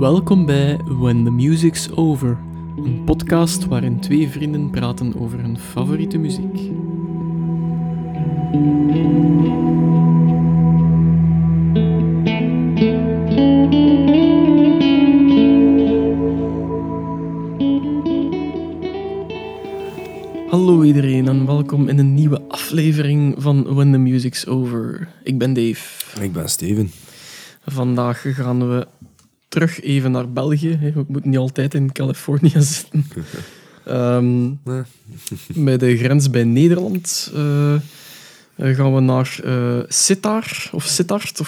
Welkom bij When the Music's Over, een podcast waarin twee vrienden praten over hun favoriete muziek. Hallo iedereen en welkom in een nieuwe aflevering van When the Music's Over. Ik ben Dave. Ik ben Steven. Vandaag gaan we terug even naar België. We moeten niet altijd in Californië zitten. Nee. Met de grens bij Nederland gaan we naar Sittard, of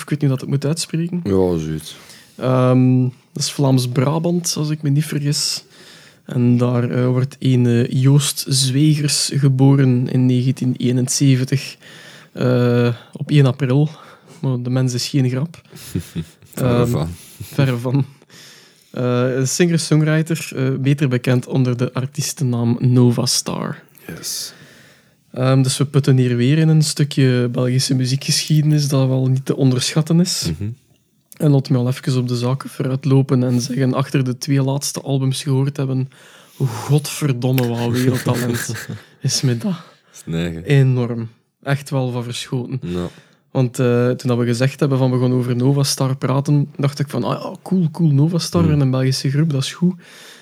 ik weet niet hoe dat het moet uitspreken. Ja, zoiets. Dat is Vlaams-Brabant, als ik me niet vergis. En daar wordt een Joost Zwegers geboren in 1971 op 1 april. Maar de mens is geen grap. Verre van. Singer-songwriter, beter bekend onder de artiestennaam Novastar. Yes. Dus we putten hier weer in een stukje Belgische muziekgeschiedenis dat wel niet te onderschatten is. Mm-hmm. En laat me al even op de zaken vooruitlopen en zeggen, achter de twee laatste albums gehoord hebben, godverdomme, wat wereldtalent is me dat. Snijgen. Enorm. Echt wel van verschoten. No. Want toen dat we gezegd hebben van we gaan over Novastar praten, dacht ik van, cool, Novastar in een Belgische groep, dat is goed.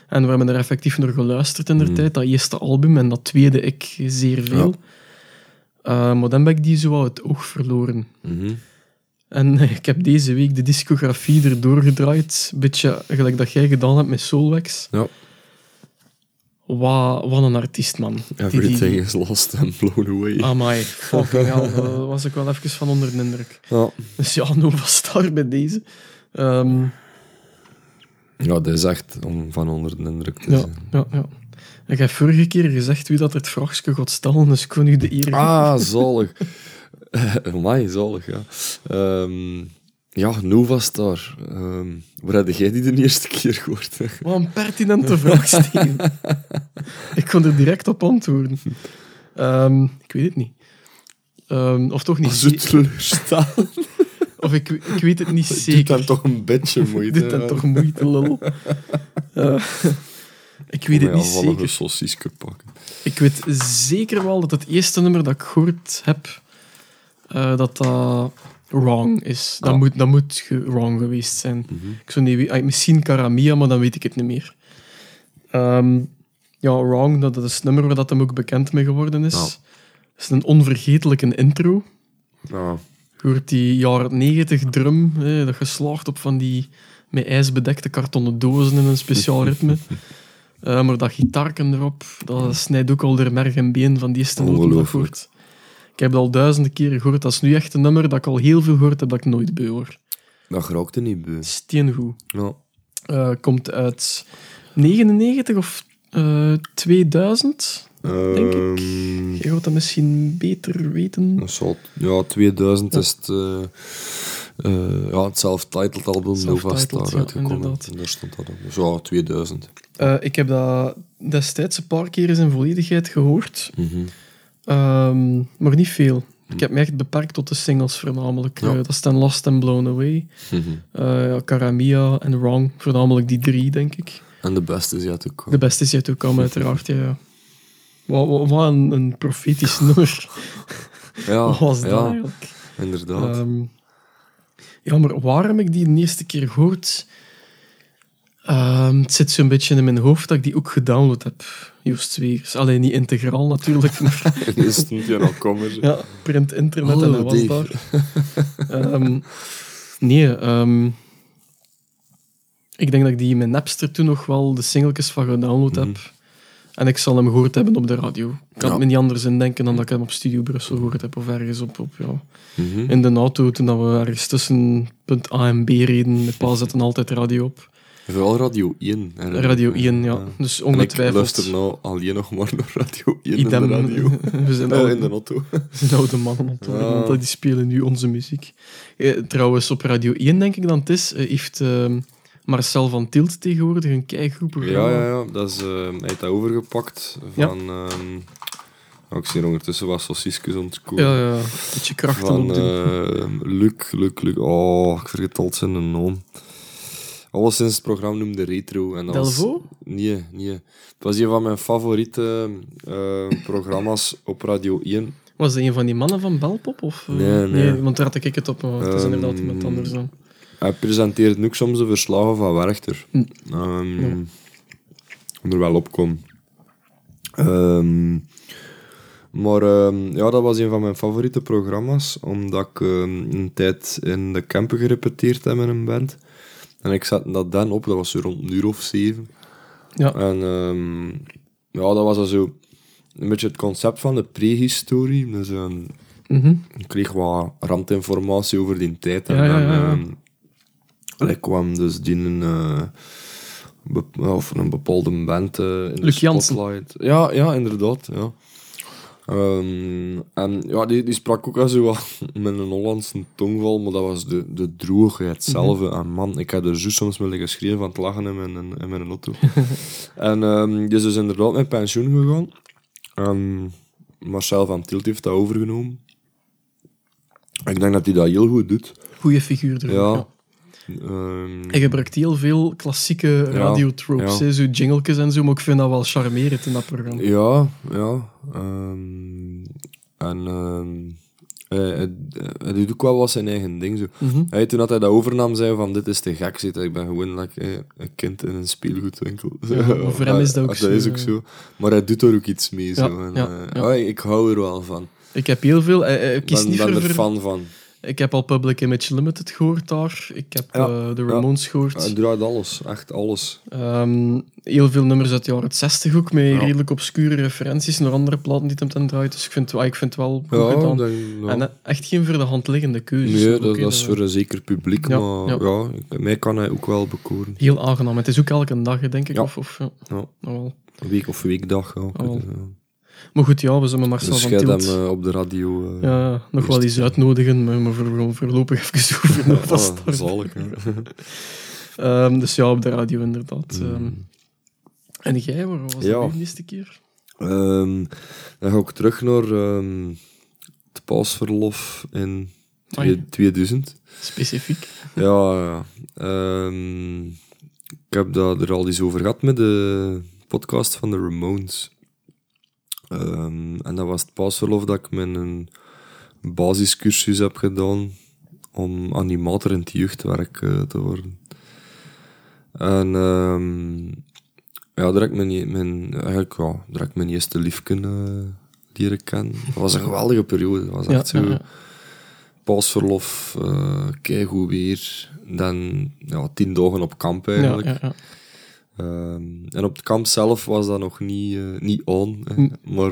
En we hebben er effectief naar geluisterd in de tijd, dat eerste album en dat tweede ik zeer veel. Ja. Maar dan ben ik die zo uit het oog verloren. Mm-hmm. En ik heb deze week de discografie erdoor gedraaid, een beetje gelijk dat jij gedaan hebt met Soulwax. Ja. Wat een artiest, man. Everything is lost and blown away. Amai, fucking hell. Daar was ik wel even van onder de indruk. Ja. Dus ja, Novastar bij deze. Ja, dat is echt om van onder de indruk te zijn. Ja. Ik heb vorige keer gezegd wie dat het vraagje gaat stellen, dus ik kon u de eer... zalig. Amai, zalig, ja. Ja, Novastar. Waar had jij die de eerste keer gehoord? Wat een pertinente vraag, Steven. Ik kon er direct op antwoorden. Ik weet het niet. Of toch niet zeker. Teleurstaan. Of ik weet het niet zeker. Doet dan toch een beetje moeite. Doet dan toch moeite, lol. Ik weet het niet zeker. Sausjesken pakken. Ik weet zeker wel dat het eerste nummer dat ik gehoord heb, dat wrong is. Dat moet wrong geweest zijn. Mm-hmm. Ik zou niet, misschien Karamia, maar dan weet ik het niet meer. Wrong, dat is het nummer waar dat hem ook bekend mee geworden is. Het is een onvergetelijke intro. Ja. Je hoort die jaren 90 drum, dat geslaagd op van die met ijs bedekte kartonnen dozen in een speciaal ritme. Maar dat gitaarken erop, dat snijdt ook al de merg en been van die eerste noten dat hoort. Ik heb het al duizenden keren gehoord. Dat is nu echt een nummer dat ik al heel veel gehoord heb dat ik nooit beu hoor. Dat rookte niet beu. Steengoed. Ja. Komt uit 99 of 2000, denk ik. Je gaat dat misschien beter weten. Dat zal, 2000 is het het self-titled album Novastar uitgekomen. En daar stond dat op. Dus 2000. Ik heb dat destijds een paar keer eens in volledigheid gehoord. Mm-hmm. Maar niet veel. Ik heb me echt beperkt tot de singles voornamelijk. Ja. Dat is dan Lost and Blown Away, Karamia en Wrong, voornamelijk die drie, denk ik. En de beste is Yet To Come. De beste is Yet To Come, uiteraard, ja. Wat een profetisch nummer. Ja, wat was dat eigenlijk? Inderdaad. Maar waarom ik die de eerste keer gehoord... het zit zo'n beetje in mijn hoofd dat ik die ook gedownload heb, Joost Zwegers. Alleen niet integraal natuurlijk. Maar dat stond hier al komen. Ja, print internet en dat was daar. Ik denk dat ik die in mijn Napster toen nog wel de singeltjes van gedownload heb. En ik zal hem gehoord hebben op de radio. Ik kan me niet anders indenken dan dat ik hem op Studio Brussel gehoord heb of ergens in de auto toen dat we ergens tussen punt A en B reden. Met pa zetten altijd radio op. Vooral Radio 1. Radio 1, ja. Dus ongetwijfeld... Ik luister nou alleen nog maar naar Radio 1 Idem, in de radio. We zijn in de auto. We zijn oude mannen. Ja. Die spelen nu onze muziek. Trouwens, op Radio 1, denk ik dat het is, heeft Marcel van Tilt tegenwoordig een keigoed programma. Ja. Dat is, hij heeft dat overgepakt van... Ja. Ik zie er ondertussen wat sausjes om te koelen. Ja. Een beetje krachten op doen. Luc. Ik vergeet altijd zijn naam. Alles in het programma noemde retro. En Delvo? Nee. Het was een van mijn favoriete programma's op Radio 1. Was dat een van die mannen van Belpop? Of, nee, want daar had ik het op. Het is inderdaad iemand anders dan. Hij presenteert nu soms de verslagen van Werchter. Om er wel op komen. Maar dat was een van mijn favoriete programma's. Omdat ik een tijd in de camper gerepeteerd heb in een band. En ik zette dat dan op, dat was zo rond een uur of 7. Ja. En dat was dan zo een beetje het concept van de prehistorie. Dus ik kreeg wat randinformatie over die tijd. En ik kwam dus die een bepaalde band in Luc de spotlight. Ja, inderdaad. Ja. Die sprak ook al zo wat met een Hollandse tongval, maar dat was de droogheid zelf. En man, ik had er zo soms mee geschreven van het lachen in mijn auto. En die is dus inderdaad met pensioen gegaan. Marcel van Tilt heeft dat overgenomen. Ik denk dat hij dat heel goed doet. Goeie figuur er. Ja. Hij gebruikt heel veel klassieke radiotropes, zo jingletjes en zo, maar ik vind dat wel charmerend in dat programma. Hij doet ook wel wat zijn eigen ding. Zo. Hey, toen hij dat overnam, zei van dit is te gek, ik ben gewoon een kind in een speelgoedwinkel. Ja, voor hem is dat ook zo. Dat is ook zo. Maar hij doet er ook iets mee. Ik hou er wel van. Ik heb heel veel... Ik ben er fan van. Ik heb al Public Image Limited gehoord daar. Ik heb The Ramones gehoord. Hij draait alles, echt alles. Heel veel nummers uit de jaren 60 ook, met redelijk obscure referenties naar andere platen die hem draait. Dus ik vind het wel goed gedaan. En echt geen voor de hand liggende keuzes. Nee, dat is voor een zeker publiek, maar mij kan hij ook wel bekoren. Heel aangenaam. Het is ook elke dag, denk ik. Week of weekdag. Maar goed, we zijn met Marcel van Tilt. Dus hem op de radio... nog wel eens uitnodigen, maar voorlopig even over Novastar. Zalig, hè. Op de radio inderdaad. En jij, waar was dat de eerste keer? Dan ga ik terug naar het paasverlof in 2000. Specifiek. Ja. Ik heb daar al eens over gehad met de podcast van de Ramones. En dat was het paasverlof dat ik mijn basiscursus heb gedaan om animator in het jeugdwerk te worden. En daar heb ik mijn eerste liefje leren kennen. Dat was een geweldige periode. Dat was echt zo. Paasverlof, keigoed weer. Dan 10 dagen op kamp eigenlijk. Ja. En op het kamp zelf was dat nog niet on. Maar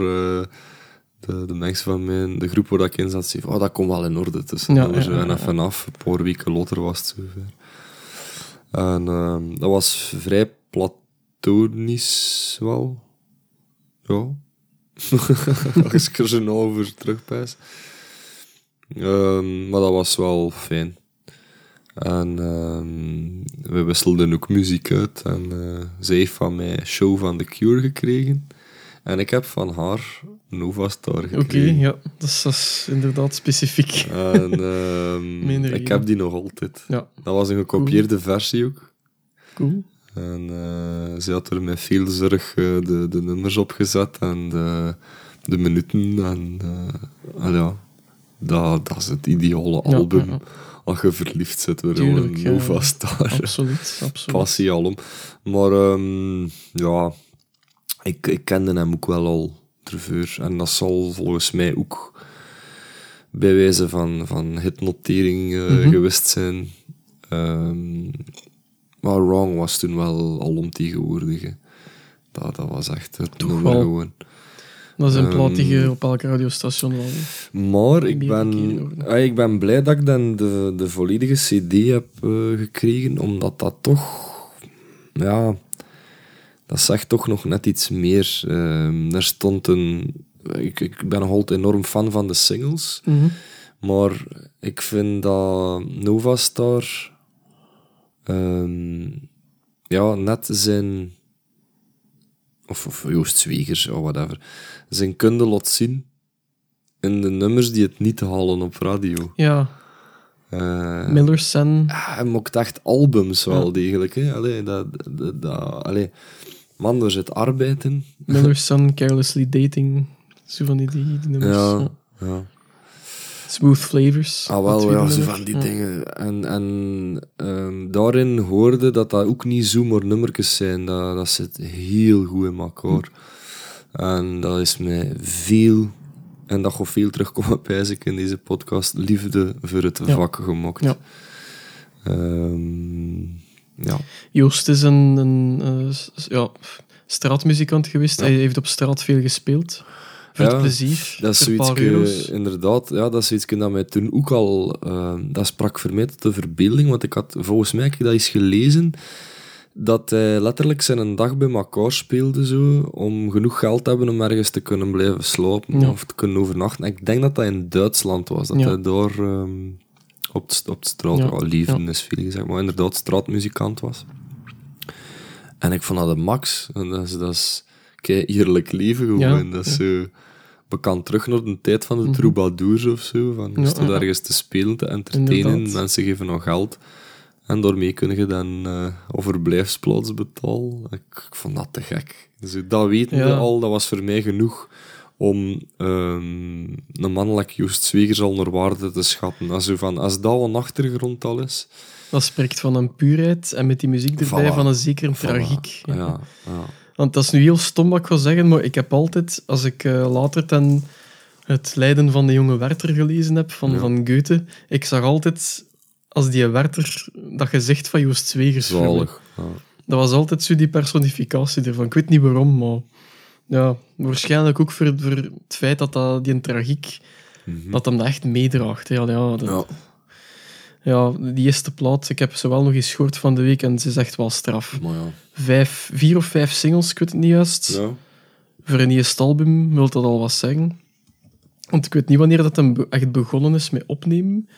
de mensen van de groep waar ik in zat, zei van, dat komt wel in orde tussen. En vanaf, een paar weken later was het zover. En dat was vrij platonisch wel. Ja. Als ik er zo over terugpijs. Maar dat was wel fijn. En we wisselden ook muziek uit. En zij heeft van mij show van The Cure gekregen. En ik heb van haar Novastar gekregen. Oké, dus dat is inderdaad specifiek. En ik heb die nog altijd. Ja. Dat was een gekopieerde versie ook. Cool. En zij had er met veel zorg de nummers opgezet en de minuten. En dat is het ideale album. Ja. Als je verliefd zit, weer een Novastar. Absoluut. Passie alom. Maar ik kende hem ook wel al terveur. En dat zal volgens mij ook bij wijze van hitnotering geweest zijn. Maar Wrong was toen wel alomtegenwoordig. Dat was echt het nummer gewoon. Dat is een plaat die je op elke radiostation had. Maar ik ben blij dat ik dan de volledige cd heb gekregen, omdat dat toch... Ja, dat zegt toch nog net iets meer. Er stond ik ben nog altijd enorm fan van de singles. Maar ik vind dat Novastar... net zijn... Of Joost Zwegers, of whatever. Zijn kunde laat zien in de nummers die het niet halen op radio. Ja. Miller's Son. Ja, maar ook echt albums wel degelijk. Hè. Allee, allee. Man, er zit arbeid in. Miller's Son, Carelessly Dating. Zo van die nummers. Ja, ja. Smooth Flavors. Ah, wel, ja, zo van die dingen. En daarin hoorde dat ook niet zomaar nummertjes zijn. Dat zit heel goed in elkaar. En dat is mij veel... En dat gaat veel terugkomen bij zich in deze podcast. Liefde voor het vak gemokt. Ja. Joost is een straatmuzikant geweest. Ja. Hij heeft op straat veel gespeeld. Voor het plezier. Dat is zoiets, inderdaad. Ja, dat is iets dat mij toen ook al... dat sprak voor mij tot de verbeelding. Want ik had volgens mij dat eens gelezen... dat hij letterlijk zijn dag bij elkaar speelde zo, om genoeg geld te hebben om ergens te kunnen blijven slapen of te kunnen overnachten. En ik denk dat in Duitsland was, dat hij daar op de straat, is veel gezegd, maar inderdaad straatmuzikant was. En ik vond dat een max. En dat is kei eerlijk leven gewoon. Ja, dat is zo bekend terug naar de tijd van de troubadours of zo. Van, je stond ergens te spelen, te entertainen, mensen geven nog geld. En daarmee kun je dan overblijfsplaats betalen. Ik vond dat te gek. Dus dat wetende al, dat was voor mij genoeg om een mannelijk Joost Zwegers al naar waarde te schatten. Als dat een achtergrond al is... Dat spreekt van een puurheid en met die muziek erbij van een zekere tragiek. Ja. Ja, ja. Want dat is nu heel stom wat ik wil zeggen, maar ik heb altijd, als ik later dan het Lijden van de jonge Werchter gelezen heb, van Goethe, ik zag altijd... Als die Werther, dat gezicht van Joost Zwegers. Zalig. Ja. Dat was altijd zo die personificatie ervan. Ik weet niet waarom, maar... Ja, waarschijnlijk ook voor het feit dat die tragiek... Dat hem dat echt meedraagt. Die eerste plaat, ik heb ze wel nog eens gehoord van de week en ze is echt wel straf. Maar ja. 4 of 5 singles, ik weet het niet juist. Ja. Voor een eerste album wil dat al wat zeggen. Want ik weet niet wanneer dat hem echt begonnen is met opnemen...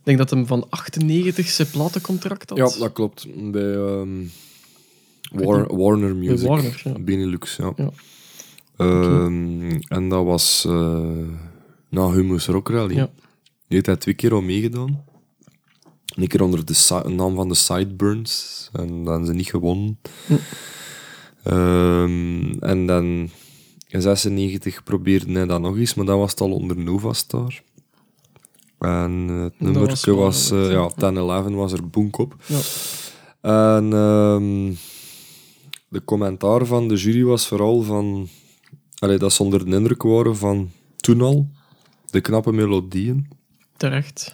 Ik denk dat hem van 98 zijn platencontract had. Ja, dat klopt. Bij Warner Music. Bij Warner, Benelux, ja. En dat was na Humus Rock Rally. Ja. Die heeft hij 2 keer al meegedaan. Een keer onder de naam van de Sideburns. En dan hebben ze niet gewonnen. En dan in 96 probeerde hij dat nog eens, maar dan was het al onder Novastar. En het nummertje was 10-11 was er boenk op. Ja. En de commentaar van de jury was vooral van... dat ze onder de indruk waren van toen al. De knappe melodieën. Terecht.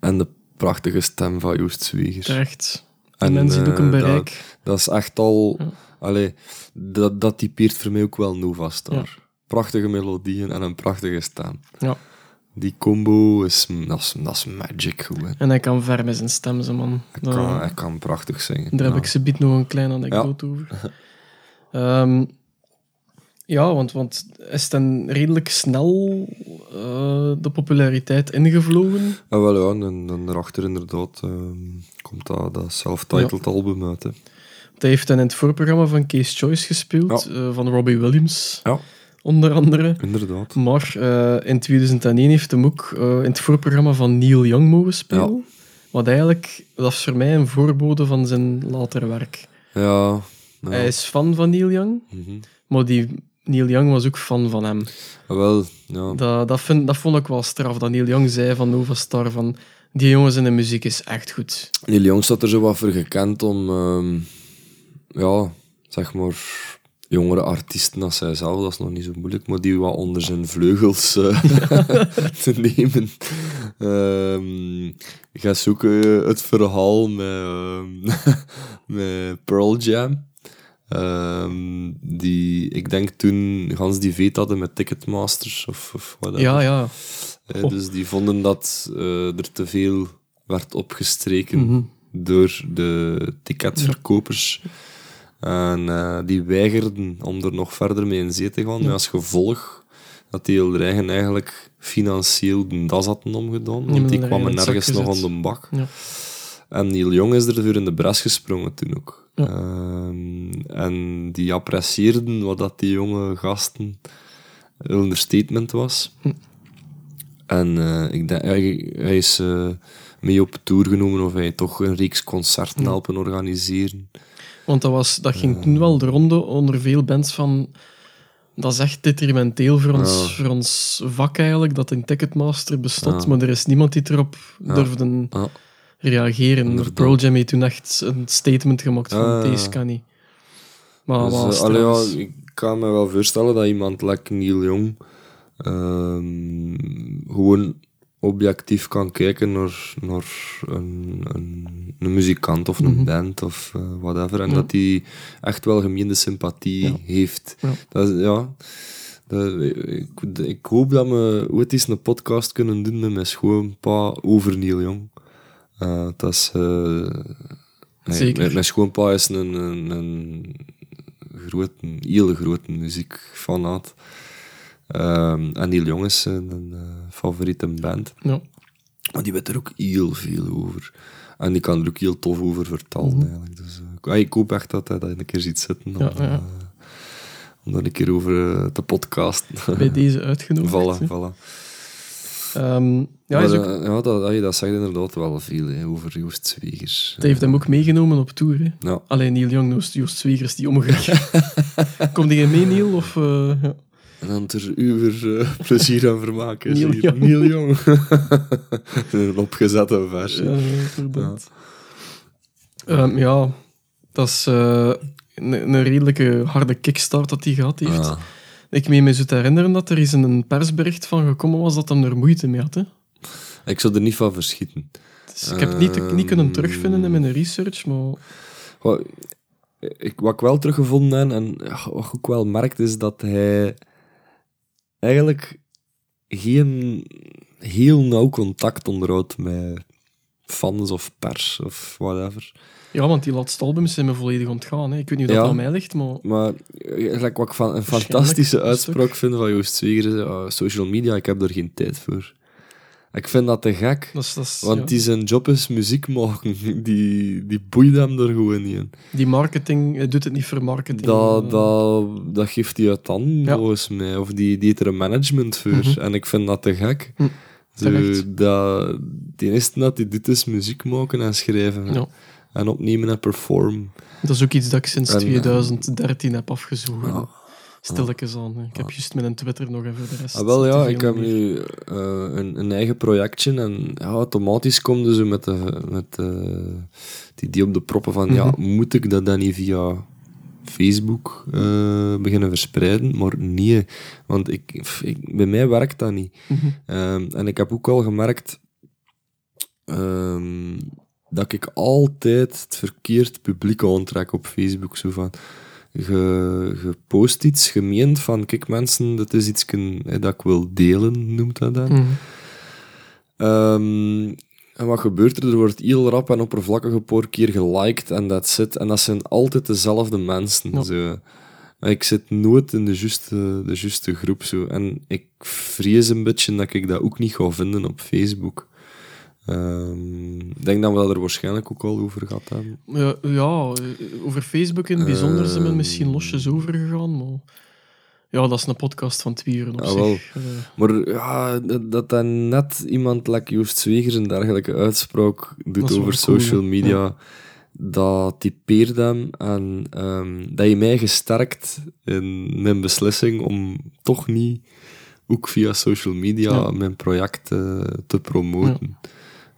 En de prachtige stem van Joost Zwegers. Terecht. En mensen doen een bereik. Dat is echt al... Ja. Dat typeert voor mij ook wel Novastar. Ja. Prachtige melodieën en een prachtige stem. Ja. Die combo is magic gewoon. En hij kan ver met zijn stem, zo man. Hij kan prachtig zingen. Daar heb ik ze biedt nog een kleine anekdote over. Want is dan redelijk snel de populariteit ingevlogen? Ja, wel ja, en dan daarachter inderdaad komt dat self-titled album uit. Hè. Hij heeft dan in het voorprogramma van Case Choice gespeeld, van Robbie Williams. Ja. Onder andere. Inderdaad. Maar in 2001 heeft hem ook in het voorprogramma van Neil Young mogen spelen. Ja. Wat eigenlijk, dat is voor mij een voorbode van zijn later werk. Ja. Hij is fan van Neil Young, maar Neil Young was ook fan van hem. Wel, ja. Dat vond ik wel straf, dat Neil Young zei van Novastar van die jongens in de muziek is echt goed. Neil Young staat er zo wat voor gekend om, zeg maar... Jongere artiesten als zijzelf, dat is nog niet zo moeilijk, maar die wat onder zijn vleugels te nemen. Ik ga zoeken het verhaal met Pearl Jam. Die, ik denk toen gans die veet hadden met Ticketmasters of wat. Ja. Dus die vonden dat er te veel werd opgestreken door de ticketverkopers. En die weigerden om er nog verder mee in zee te gaan. Ja. Als gevolg dat die Hilderijgen eigenlijk financieel de das hadden omgedaan. Want die kwamen nergens nog aan de bak. Ja. En Neil Young is er voor in de bres gesprongen toen ook. Ja. En die apprecieerden wat dat die jonge gasten een understatement was. En ik denk, hij is mee op tour genomen of hij toch een reeks concerten helpen organiseren. Want dat ging toen wel de ronde onder veel bands van... Dat is echt detrimenteel voor ons vak eigenlijk, dat een Ticketmaster bestond, maar er is niemand die erop durfde reageren. Pearl Jam heeft toen echt een statement gemaakt van deze kan niet. Maar dus, ik kan me wel voorstellen dat iemand like Neil Young gewoon objectief kan kijken naar een muzikant of een band of whatever. En dat die echt wel gemeende sympathie heeft. Ja. Ik hoop dat we ooit eens een podcast kunnen doen met mijn schoonpa over Neil Young. Dat is... mijn schoonpa is een heel grote muziekfanaat. En Neil Young is een favoriete band. Ja. Maar die weet er ook heel veel over. En die kan er ook heel tof over vertellen. Eigenlijk. Dus, ik hoop echt dat hij dat een keer ziet zitten. Om daar een keer over te podcasten. Bij deze uitgenodigd. Voilà. Dat zegt inderdaad wel veel over Joost Zwegers. Hij heeft hem ook meegenomen op tour. Hè? Ja. Alleen Neil Young, Joost Zwegers, die omgegaan. Komt hij mee, Neil? Of... En dan ter uur plezier aan vermaak is Neil hier. Neil Young. Een opgezette versje. Ja, inderdaad. Dat is een redelijke harde kickstart dat hij gehad heeft. Ja. Ik meen me zo te herinneren dat er eens een persbericht van gekomen was dat hem er moeite mee had. Hè? Ik zou er niet van verschieten. Dus ik heb het niet kunnen terugvinden in mijn research, maar... Wat ik wel teruggevonden heb, en wat ik ook wel merkte, is dat hij... eigenlijk geen heel nauw contact onderhoudt met fans of pers of whatever. Ja, want die laatste albums zijn me volledig ontgaan. Hè. Ik weet niet of dat aan mij ligt, maar... Maar wat ik een fantastische uitspraak vind van Joost Zwegers, social media, ik heb er geen tijd voor. Ik vind dat te gek, want die zijn job is muziek maken. Die boeit hem er gewoon niet in. Die marketing, hij doet het niet voor marketing. Dat geeft hij uit handen, volgens mij. Of die heeft er een management voor. En ik vind dat te gek. Het eerste dat hij doet is muziek maken en schrijven. Ja. En opnemen en performen. Dat is ook iets dat ik sinds 2013 heb afgezogen. Ja. Stilletjes aan. Ik heb juist met een Twitter nog even de rest. Ik heb nu een eigen projectje en automatisch komt ze met die op de proppen van moet ik dat dan niet via Facebook beginnen verspreiden? Maar nee, want bij mij werkt dat niet. En ik heb ook al gemerkt dat ik altijd het verkeerd publiek aantrek op Facebook. Zo van... Je post iets, je meent van, kijk mensen, dat is iets dat ik wil delen, noemt dat dan. En wat gebeurt er? Er wordt heel rap en oppervlakkig een paar keer geliked en that's it. En dat zijn altijd dezelfde mensen. Ja. Zo. Ik zit nooit in de juiste groep. Zo. En ik vrees een beetje dat ik dat ook niet ga vinden op Facebook. Ik denk dat we dat er waarschijnlijk ook al over gehad hebben. Over Facebook in het bijzonder zijn we misschien losjes overgegaan, maar... Ja, dat is een podcast van 2 uur op zich. Maar dat dan net iemand like Joost Zwegers een dergelijke uitspraak doet over social media, dat typeert hem en dat heeft mij gesterkt in mijn beslissing om toch niet ook via social media mijn project te promoten. Ja.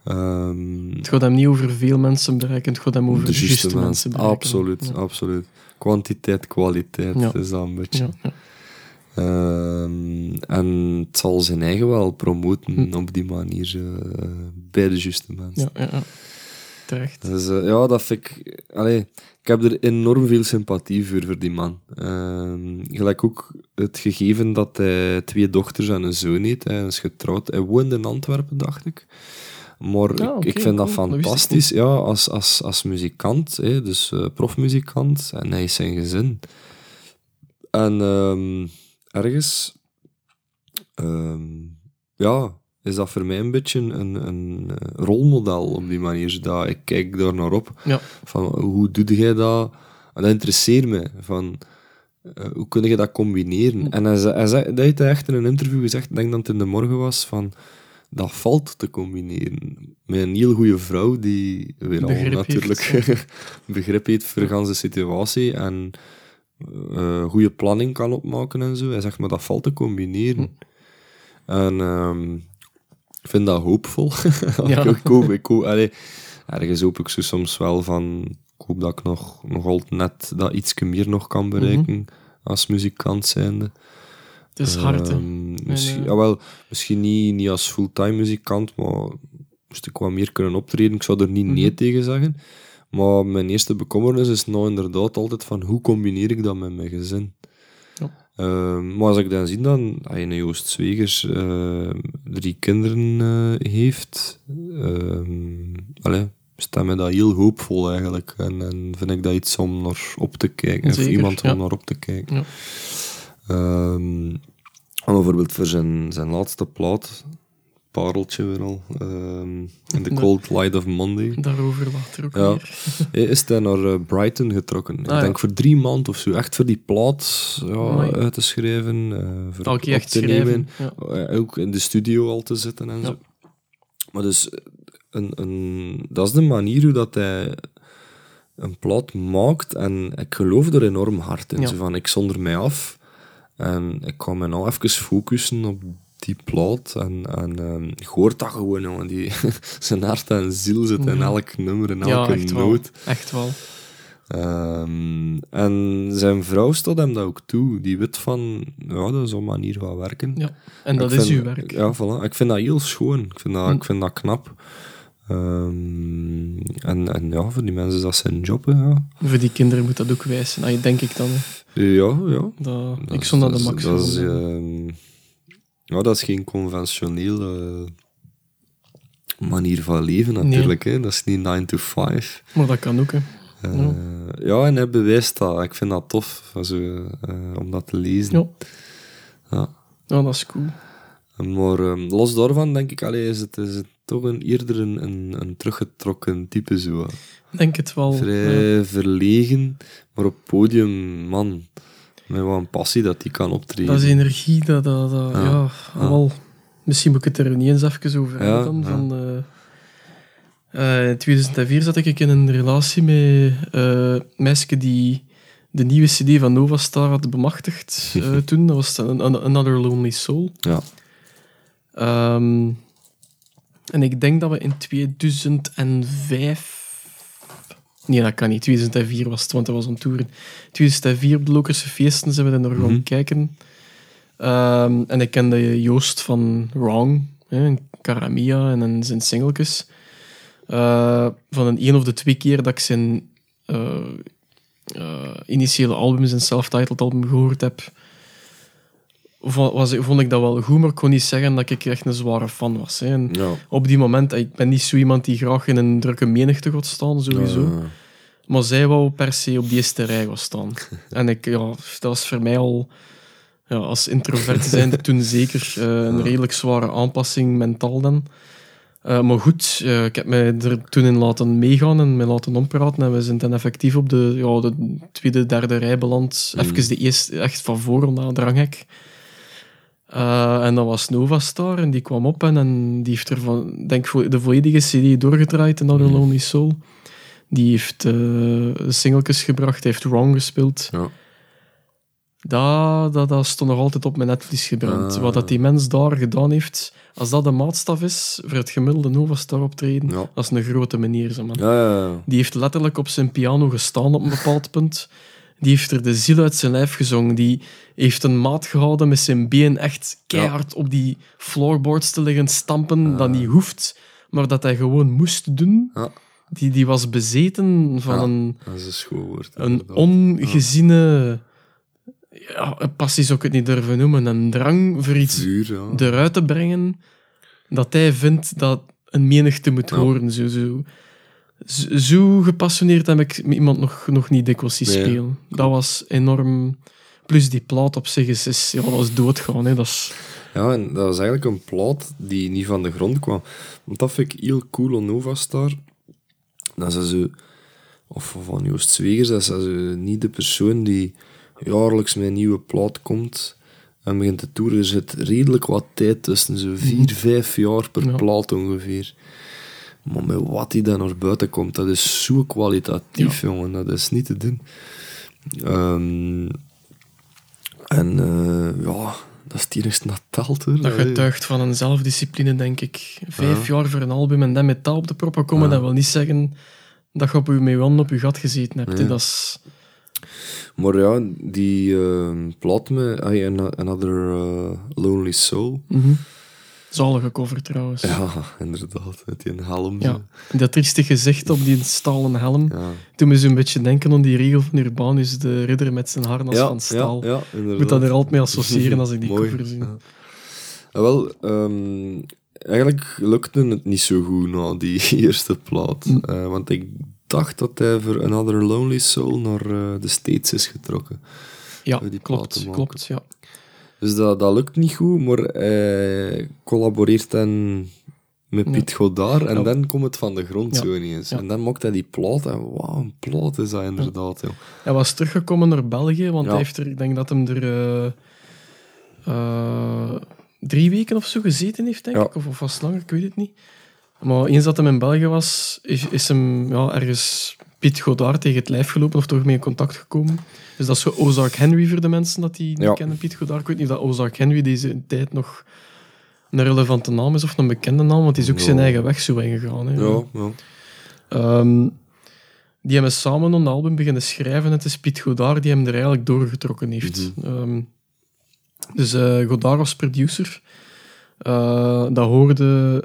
Het gaat hem niet over veel mensen bereiken, het gaat hem over de juiste mensen bereiken. Absoluut. Kwantiteit, kwaliteit is dat een beetje. En het zal zijn eigen wel promoten op die manier bij de juiste mensen. Ja. Terecht. Dus dat vind ik... ik heb er enorm veel sympathie voor die man. Gelijk ook het gegeven dat hij 2 dochters en een zoon heeft. Hij is getrouwd. Hij woont in Antwerpen, dacht ik. Maar ik vind dat fantastisch, dat als muzikant, dus profmuzikant, en hij is zijn gezin. En ergens is dat voor mij een beetje een rolmodel op die manier, dat ik kijk daar naar op, van hoe doe jij dat? En dat interesseert me, van hoe kun je dat combineren? En hij zei, dat heeft hij echt in een interview gezegd, ik denk dat het in de morgen was, van... dat valt te combineren. Met een heel goede vrouw die weer begrip al natuurlijk heeft, begrip heeft voor de situatie en goede planning kan opmaken en zo. Hij zegt, maar dat valt te combineren. En ik vind dat hoopvol. Ja. ik hoop, allee, ergens hoop ik zo soms wel van, ik hoop dat ik nog altijd net dat ietsje meer nog kan bereiken als muzikant zijnde. Het is hard, hè? Misschien niet als fulltime muzikant, maar moest ik wat meer kunnen optreden. Ik zou er niet nee tegen zeggen. Maar mijn eerste bekommernis is nou inderdaad altijd van, hoe combineer ik dat met mijn gezin? Ja. Maar als ik dan zie dat een Joost Zwegers 3 kinderen heeft, staat mij dat heel hoopvol eigenlijk. En vind ik dat iets om naar op te kijken. Zeker, of iemand om naar op te kijken. Ja. Bijvoorbeeld voor zijn laatste plaat, pareltje weer al, In the Cold Light of Monday. Daarover wacht er ook weer. Is hij naar Brighton getrokken. Ik denk voor 3 maanden of zo, echt voor die plaat uit te schrijven, voor op echt te schrijven, nemen, ook in de studio al te zitten en zo. Maar dus, dat is de manier hoe dat hij een plaat maakt en ik geloof er enorm hard in. Zo van, ik zonder mij af. En ik kan me nou even focussen op die plaat. En ik hoor dat gewoon, jongen. Die, zijn hart en ziel zit in elk nummer, in elke noot. Ja, echt wel. En zijn vrouw stond hem dat ook toe. Die weet van, dat is een manier van werken. Ja, en dat is uw werk. Ja, voilà. Ik vind dat heel schoon. Ik vind dat knap. Voor die mensen is dat zijn job. Ja. Voor die kinderen moet dat ook wijs zijn, denk ik dan. Hè. Ja. Ik vond dat de maximum. Dat is geen conventionele manier van leven natuurlijk. Nee. Hè. Dat is niet 9 to 5. Maar dat kan ook, hè. En hij bewijst dat. Ik vind dat tof om dat te lezen. Ja, dat is cool. Maar los daarvan, denk ik, is het toch eerder een teruggetrokken type zo. Denk het wel. Vrij verlegen, maar op podium, man. Met wat een passie dat hij kan optreden. Dat is energie, dat. Misschien moet ik het er niet eens even over hebben. In 2004 zat ik in een relatie met een meisje die de nieuwe cd van Novastar had bemachtigd toen. Dat was Another Lonely Soul. Ja. En ik denk dat we in 2005... Nee, dat kan niet. 2004 was het, want dat was een toeren. 2004 op de Lokerse Feesten zijn we dan nog gaan kijken. En ik kende Joost van Wrong, Karamia en zijn singeltjes. Van een of de 2 keer dat ik zijn initiële album, zijn self-titled album, gehoord heb, vond ik dat wel goed, maar ik kon niet zeggen dat ik echt een zware fan was. Hè. Op die moment, ik ben niet zo iemand die graag in een drukke menigte gaat staan, sowieso. Maar zij wou per se op die eerste rij gaan staan. En dat was voor mij al, als introvert zijnde toen zeker, een redelijk zware aanpassing mentaal dan. Maar goed, ik heb mij er toen in laten meegaan en mij laten ompraten. En we zijn dan effectief op de 2e, 3e rij beland. Even de eerste, echt van voor naar het dranghek. En dat was Novastar en die kwam op en die heeft er van, denk ik, de volledige cd doorgedraaid in Another Lonely Soul. Die heeft singeltjes gebracht, heeft Wrong gespeeld. Ja. Dat stond nog altijd op mijn netvlies gebrand. Wat dat die mens daar gedaan heeft, als dat de maatstaf is voor het gemiddelde Novastar optreden, dat is een grote meneer, zo man. Die heeft letterlijk op zijn piano gestaan op een bepaald punt. Die heeft er de ziel uit zijn lijf gezongen. Die heeft een maat gehouden met zijn been echt keihard op die floorboards te liggen stampen. Dat niet hoeft, maar dat hij gewoon moest doen. Die was bezeten van een ongeziene... passie zou ik het niet durven noemen. Een drang voor iets eruit te brengen. Dat hij vindt dat een menigte moet horen. Zo gepassioneerd heb ik iemand nog niet dikwijls zien spelen. Dat was enorm... Plus die plaat op zich dat is doodgaan. Hè. En dat was eigenlijk een plaat die niet van de grond kwam. Want dat vind ik heel cool aan Novastar. Dat is zo... Of van Joost Zwegers, dat is niet de persoon die jaarlijks met een nieuwe plaat komt. en begint te toeren. Er zit redelijk wat tijd tussen, zo 4-5 jaar per plaat ongeveer. Maar met wat die dan naar buiten komt, dat is zo kwalitatief, jongen. Dat is niet te doen. Dat is het enigste dat telt, hoor. Dat getuigt van een zelfdiscipline, denk ik. 5 jaar voor een album en dan met taal op de proppen komen, dat wil niet zeggen dat je op je meewanden op je gat gezeten hebt. Ja. Dat is... Maar ja, die plaat met Another Lonely Soul... Mm-hmm. Zalige cover trouwens. Ja, inderdaad, met die helm. Ja, dat trieste gezicht op die stalen helm. Ja. Toen moest je een beetje denken aan die regel van Urbanus, de ridder met zijn harnas van staal. Ja, ik moet dat er altijd mee associëren als ik die cover zie. Ja. Eigenlijk lukte het niet zo goed na die eerste plaat. Want ik dacht dat hij voor Another Lonely Soul naar de States is getrokken. Ja, die klopt, ja. Dus dat lukt niet goed, maar hij collaboreert dan met Piet Goddaer en dan komt het van de grond zo ineens. Ja. En dan maakt hij die plaat en wauw, een plaat is dat inderdaad. Ja. Hij was teruggekomen naar België, want hij heeft er, ik denk dat hem er 3 weken of zo gezeten heeft, denk ik. Of was het langer, ik weet het niet. Maar eens dat hij in België was, is hem ergens... Piet Goddaer tegen het lijf gelopen of toch mee in contact gekomen. Dus dat is zo Ozark Henry voor de mensen dat die niet kennen, Piet Goddaer. Ik weet niet of dat Ozark Henry deze tijd nog een relevante naam is of een bekende naam, want die is ook zijn eigen weg zo ingegaan. Hè. Ja. Die hebben samen een album beginnen schrijven. Het is Piet Goddaer die hem er eigenlijk doorgetrokken heeft. Mm-hmm. Dus Goddaer was producer. Dat hoorde...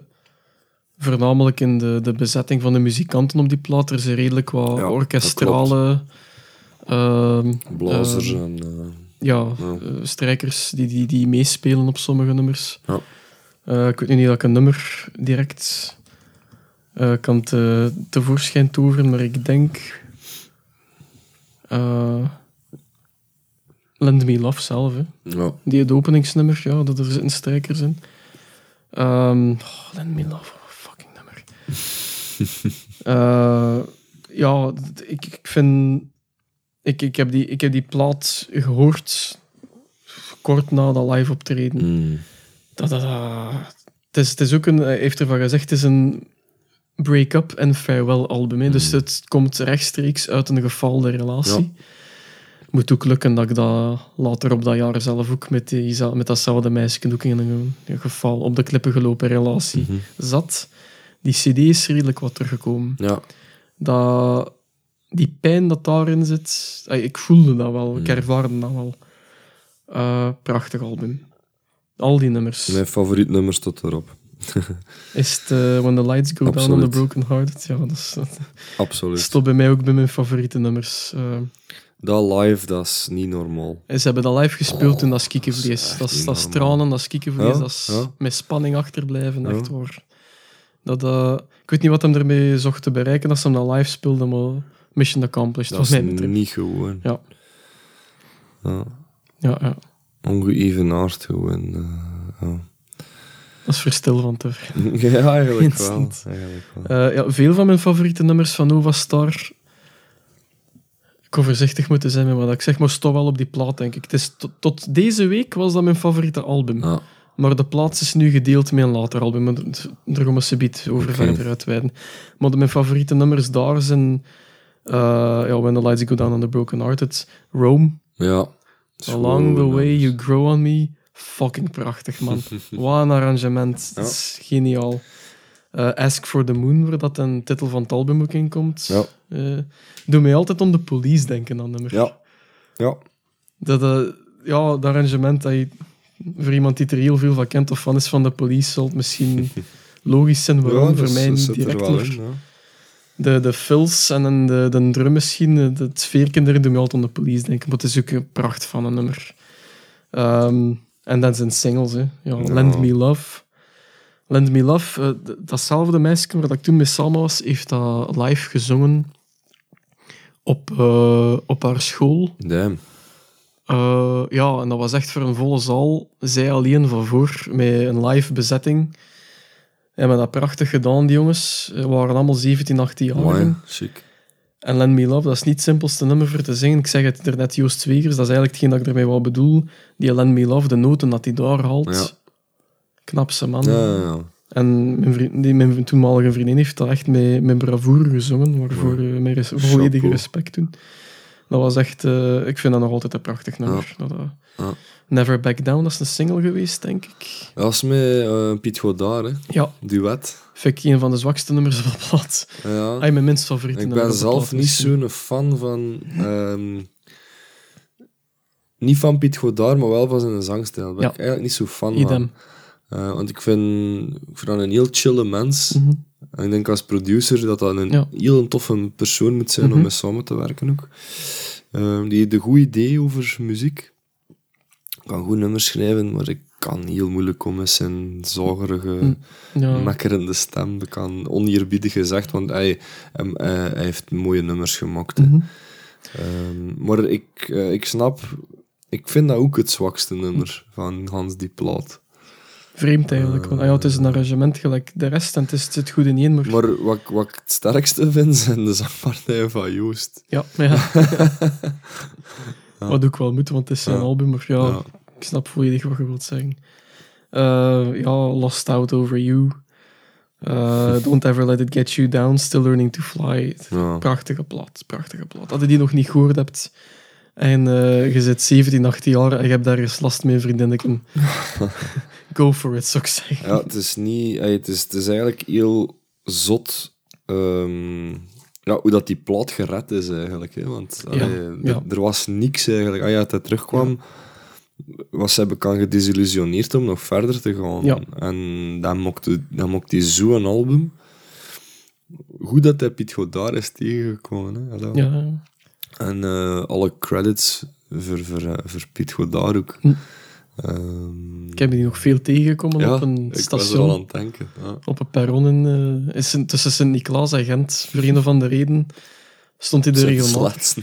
Voornamelijk in de bezetting van de muzikanten op die plaat. Er zijn redelijk wat orkestrale... Blazers en... strijkers die meespelen op sommige nummers. Ja. Ik weet nu niet dat ik een nummer direct kan tevoorschijn toveren, maar ik denk... Lend Me Love zelf, hè. Ja. Die het openingsnummer, dat er zitten strijkers in. Lend Me Love, fucking nummer. Ik heb die plaat gehoord kort na dat live optreden. Het is ook een, hij heeft ervan gezegd, het is een break-up en farewell album. Dus het komt rechtstreeks uit een gefaalde relatie. Ja. Moet ook lukken dat ik dat later op dat jaar zelf ook met datzelfde meisje ook in een geval op de klippen gelopen relatie zat. Die cd is redelijk wat teruggekomen. Ja. Die pijn dat daarin zit, ik voelde dat wel, ik ervaarde dat wel. Prachtig album. Al die nummers. Mijn favoriet nummers tot erop. Is het When the Lights Go Down on the Broken Hearted? Ja, dat stond bij mij ook bij mijn favoriete nummers. Dat live, dat is niet normaal. En ze hebben dat live gespeeld toen dat is kiekenvlees. Dat is tranen, dat is kiekenvlees. Ja? Dat is met spanning achterblijven, echt hoor. Ik weet niet wat hem ermee zocht te bereiken als ze hem dat live speelden, maar mission accomplished. Dat is niet gewoon. Ja. Ongeëvenaard gewoon. Dat is verstil van te ver. Ja, eigenlijk wel. Veel van mijn favoriete nummers van Novastar... Ik zou voorzichtig moeten zijn met wat ik zeg, maar stond wel op die plaat, denk ik. Het is tot deze week was dat mijn favoriete album. Ja. Maar de plaats is nu gedeeld met een later album. Daar gaan we subiet over verder uitweiden. Maar mijn favoriete nummers daar zijn... When the Lights Go Down on the Broken Hearted, Rome. Ja. Along the Way You Grow on Me. Fucking prachtig, man. Wat een arrangement. Dat is geniaal. Ask for the Moon, waar dat een titel van het album ook in komt. Ja. Doe mij altijd om de Police denken aan nummer. Ja. Dat arrangement dat je voor iemand die er heel veel van kent of van is van de Police, zal het misschien logisch zijn waarom voor mij niet direct. De fills en de drum misschien, het sfeerkinder, doe mij altijd om de Police denken, maar het is ook een pracht van een nummer. En dan zijn singles, hè. Lend Me Love. Lend Me Love, datzelfde meisje waar ik toen mee samen was, heeft dat live gezongen op haar school. Damn. En dat was echt voor een volle zaal. Zij alleen van voor, met een live bezetting. En hebben dat prachtig gedaan, die jongens. We waren allemaal 17, 18 jaar. Mooi, chic. En Lend Me Love, dat is niet het simpelste nummer voor te zingen. Ik zeg het er net, Joost Zwegers, dat is eigenlijk hetgeen dat ik ermee wou bedoel. Die Lend Me Love, de noten dat hij daar haalt. Ja. Knapse man. Ja. En mijn toenmalige vriendin heeft dat echt met bravoure gezongen, waarvoor mijn volledige respect doen. Dat was echt... ik vind dat nog altijd een prachtig nummer. Ja. Never Back Down, dat is een single geweest, denk ik. Dat was met Piet Goddaer, hè? Ja. Duet. Vind ik een van de zwakste nummers op de plaat. Ja. Mijn minst favoriete nummer. Ik ben zelf niet zo'n fan van... niet van Piet Goddaer, maar wel van zijn zangstijl. Ben ik eigenlijk niet zo fan van. Want ik vind dat een heel chille mens. Mm-hmm. En ik denk als producer dat dat een heel toffe persoon moet zijn om mee samen te werken ook. Die heeft een goed idee over muziek. Kan goed nummers schrijven, maar ik kan heel moeilijk om met zijn zorgerige, mekkerende stem. Ik kan oneerbiedig gezegd, want hij heeft mooie nummers gemaakt. Mm-hmm. Maar ik snap, ik vind dat ook het zwakste nummer van Hans die plaat. Vreemd eigenlijk, want het is een arrangement gelijk de rest en het zit goed in één. Maar wat ik het sterkste vind, zijn de zangpartijen van Joost. Ja. Wat ook wel moet, want het is zijn album, maar ik snap volledig wat je wilt zeggen. Lost Out Over You. Don't Ever Let It Get You Down, Still Learning To Fly. Ja. Prachtige plaat. Als je die nog niet gehoord hebt... En je zit 17, 18 jaar en je hebt daar eens last mee, vriendinneken. Go for it, zou ik zeggen. Ja, het is eigenlijk heel zot hoe dat die plaat gered is eigenlijk. Hè? Want er was niks eigenlijk. Als je uit dat terugkwam, was hij bekend gedesillusioneerd om nog verder te gaan. Ja. En dan mocht hij zo een album. Goed dat hij Piet Goddaer is tegengekomen. Hè? Hallo. Ja. En alle credits voor Piet Goddaer ook. Ik heb die nog veel tegengekomen op een station. Ik was er al aan het denken. Ja. Op een perron tussen Sint-Niklaas en Gent, voor een of andere reden, stond hij er regelmatig.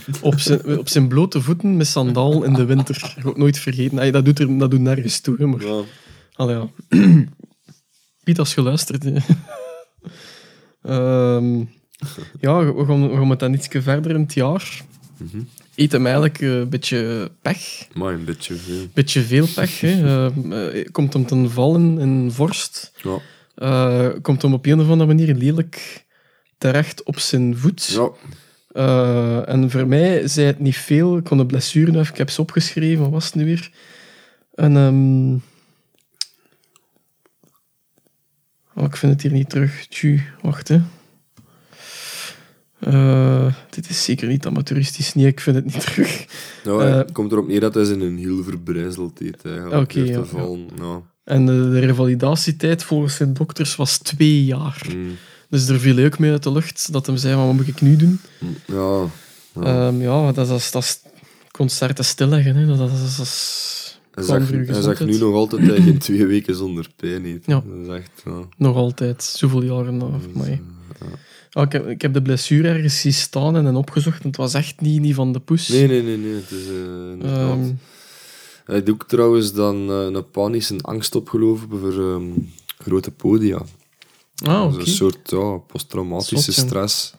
Op zijn blote voeten met sandaal in de winter. Ik heb nooit vergeten. Dat doet nergens toe. Hè, maar... Piet, als geluisterd. We gaan met dat ietsje verder in het jaar. Mm-hmm. Eet hem eigenlijk een beetje pech. Maar een beetje veel. Beetje veel pech. Hè. Komt hem ten vallen in Vorst. Ja. Komt hem op een of andere manier lelijk terecht op zijn voet. Ja. En voor mij zei het niet veel. Ik kon de blessure nu even... Ik heb ze opgeschreven. Wat was het nu weer? Ik vind het hier niet terug. Wacht, hè. Dit is zeker niet amateuristisch. Nee, ik vind het niet terug. Het komt erop neer dat hij zijn een hiel verbrijzeld heeft. En de revalidatietijd volgens zijn dokters was 2 jaar. Dus er viel leuk mee uit de lucht dat hem zei, wat moet ik nu doen? Dat is concerten stilleggen. Hè. Hij zegt nu nog altijd dat hij 2 weken zonder pijn heeft. Ja. Dat is echt, nog altijd, zoveel jaren na. Ik heb de blessure ergens zien staan en opgezocht. En het was echt niet van de poes. Nee. Het is inderdaad. Hij doet trouwens dan een panische angst opgelopen voor grote podia. Okay. Dus een soort posttraumatische stress.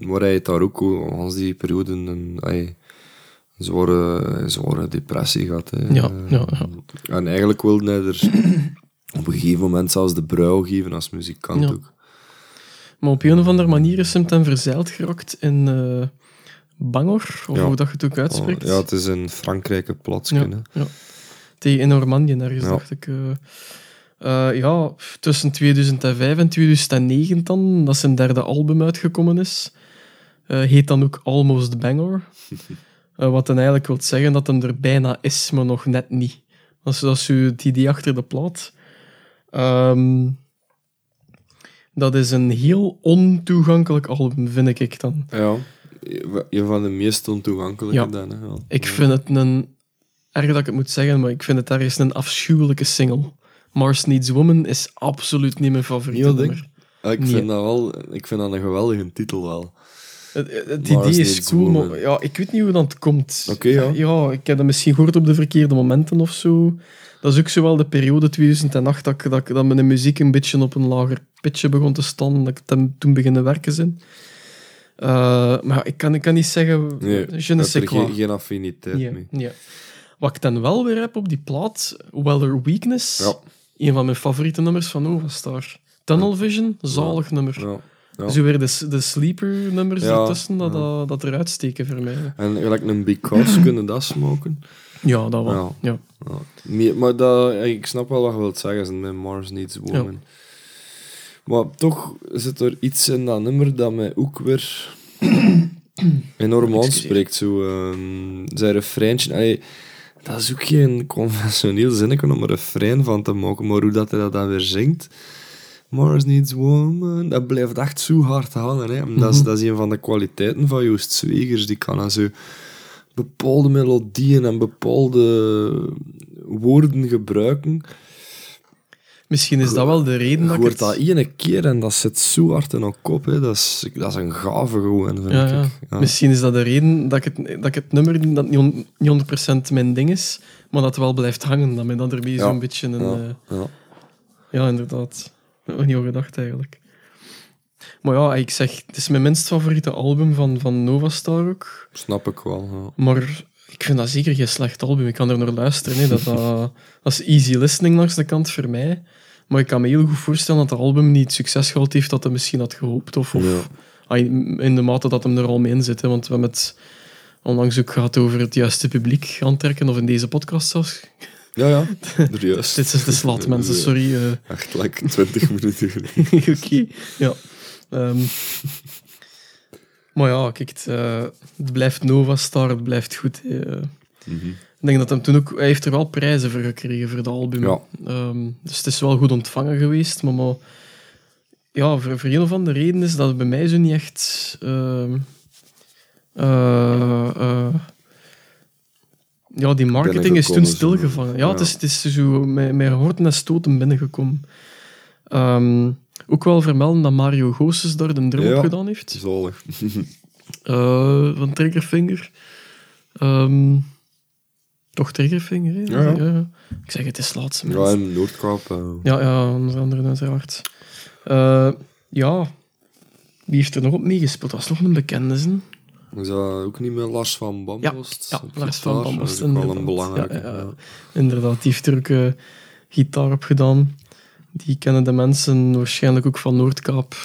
Maar hij heeft daar ook al die periode een zware depressie gehad. En eigenlijk wilde hij er... op een gegeven moment zelfs de brui geven als muzikant ook. Maar op een of andere manier is hem ten verzeild geraakt in Bangor, of hoe dat je het ook uitspreekt. Ja, het is een Frankrijke plaatsje. Ja. In Normandië ergens, dacht ik. Tussen 2005 en 2009 dan, dat zijn derde album uitgekomen is. Heet dan ook Almost Bangor. Wat dan eigenlijk wil zeggen dat hem er bijna is, maar nog net niet. Dat is het idee achter de plaat. Dat is een heel ontoegankelijk album, vind ik dan. Ja, je van de meest ontoegankelijke dan. Hè? Ja. Ik vind het erg dat ik het moet zeggen, maar ik vind het ergens een afschuwelijke single. Mars Needs Woman is absoluut niet mijn favoriete nummer. Ik vind dat een geweldige titel wel. Het idee is cool, maar ik weet niet hoe dat komt. Ik heb dat misschien gehoord op de verkeerde momenten of zo. Dat is ook zowel de periode 2008 dat mijn muziek een beetje op een lager pitje begon te staan, dat ik toen beginnen werken zijn. Maar ik kan niet zeggen... Nee, je ne sais quoi. Geen affiniteit mee. Nee. Wat ik dan wel weer heb op die plaat, Weather Weakness, een van mijn favoriete nummers van Novastar. Tunnel Vision, zalig nummer. Ja. Ja. Dus weer de sleeper-nummers ertussen, dat eruit steken voor mij. En eigenlijk een Because kunnen dat smoken. Ja, dat wel. Maar dat, ik snap wel wat je wilt zeggen, met Mars Needs Woman. Ja. Maar toch zit er iets in dat nummer dat mij ook weer enorm aanspreekt. Zijn refreintje... dat is ook geen conventioneel zinnetje om er een refrein van te maken, maar hoe dat hij dat dan weer zingt... Mars Needs Woman, dat blijft echt zo hard hangen. Hè. Dat is een van de kwaliteiten van Joost Zwegers. Die kan aan zo bepaalde melodieën en bepaalde woorden gebruiken. Misschien is dat wel de reden dat ik het... dat ene keer en dat zit zo hard in op kop. Hè. Dat is een gave gewoon, vind ik. Ja. Misschien is dat de reden dat ik het nummer dat niet 100% mijn ding is, maar dat wel blijft hangen. Dat mij dat erbij zo'n beetje... Ja, inderdaad. Niet al gedacht, eigenlijk. Maar ja, ik zeg, het is mijn minst favoriete album van Novastar ook. Snap ik wel, Maar ik vind dat zeker geen slecht album. Ik kan er naar luisteren. Hè. Dat is easy listening langs de kant voor mij. Maar ik kan me heel goed voorstellen dat het album niet het succes gehad heeft dat hij misschien had gehoopt. Of in de mate dat hem er al mee in zit. Hè. Want we hebben het onlangs ook gehad over het juiste publiek aantrekken. Of in deze podcast zelfs. Ja, juist. Dit is de slot, mensen, sorry. Echt, 20 minuten geleden. Oké, ja. Maar ja, kijk, het blijft Novastar, het blijft goed. Ik denk dat hem toen ook... Hij heeft er wel prijzen voor gekregen, voor dat album. Ja. Dus het is wel goed ontvangen geweest, maar ja, voor een of andere reden is dat het bij mij zo niet echt... ja, die marketing is toen stilgevangen. Ja, het is zo met horten en stoten binnengekomen. Ook wel vermelden dat Mario Goossens daar de drum op gedaan heeft. Zalig. Van Triggerfinger. Toch Triggerfinger, hè? Ja. Ik zeg, het is laatste mensen. Ja, en Noordkaap. Ja, onder andere uiteraard. Wie heeft er nog op meegespeeld? Dat is nog een bekende zin. Is dat ook niet meer Lars van Bamboost? Ja, Lars van Bamboost. Dat is wel een belangrijke. Ja. Inderdaad, die heeft er ook gitaar op gedaan. Die kennen de mensen waarschijnlijk ook van Noordkaap.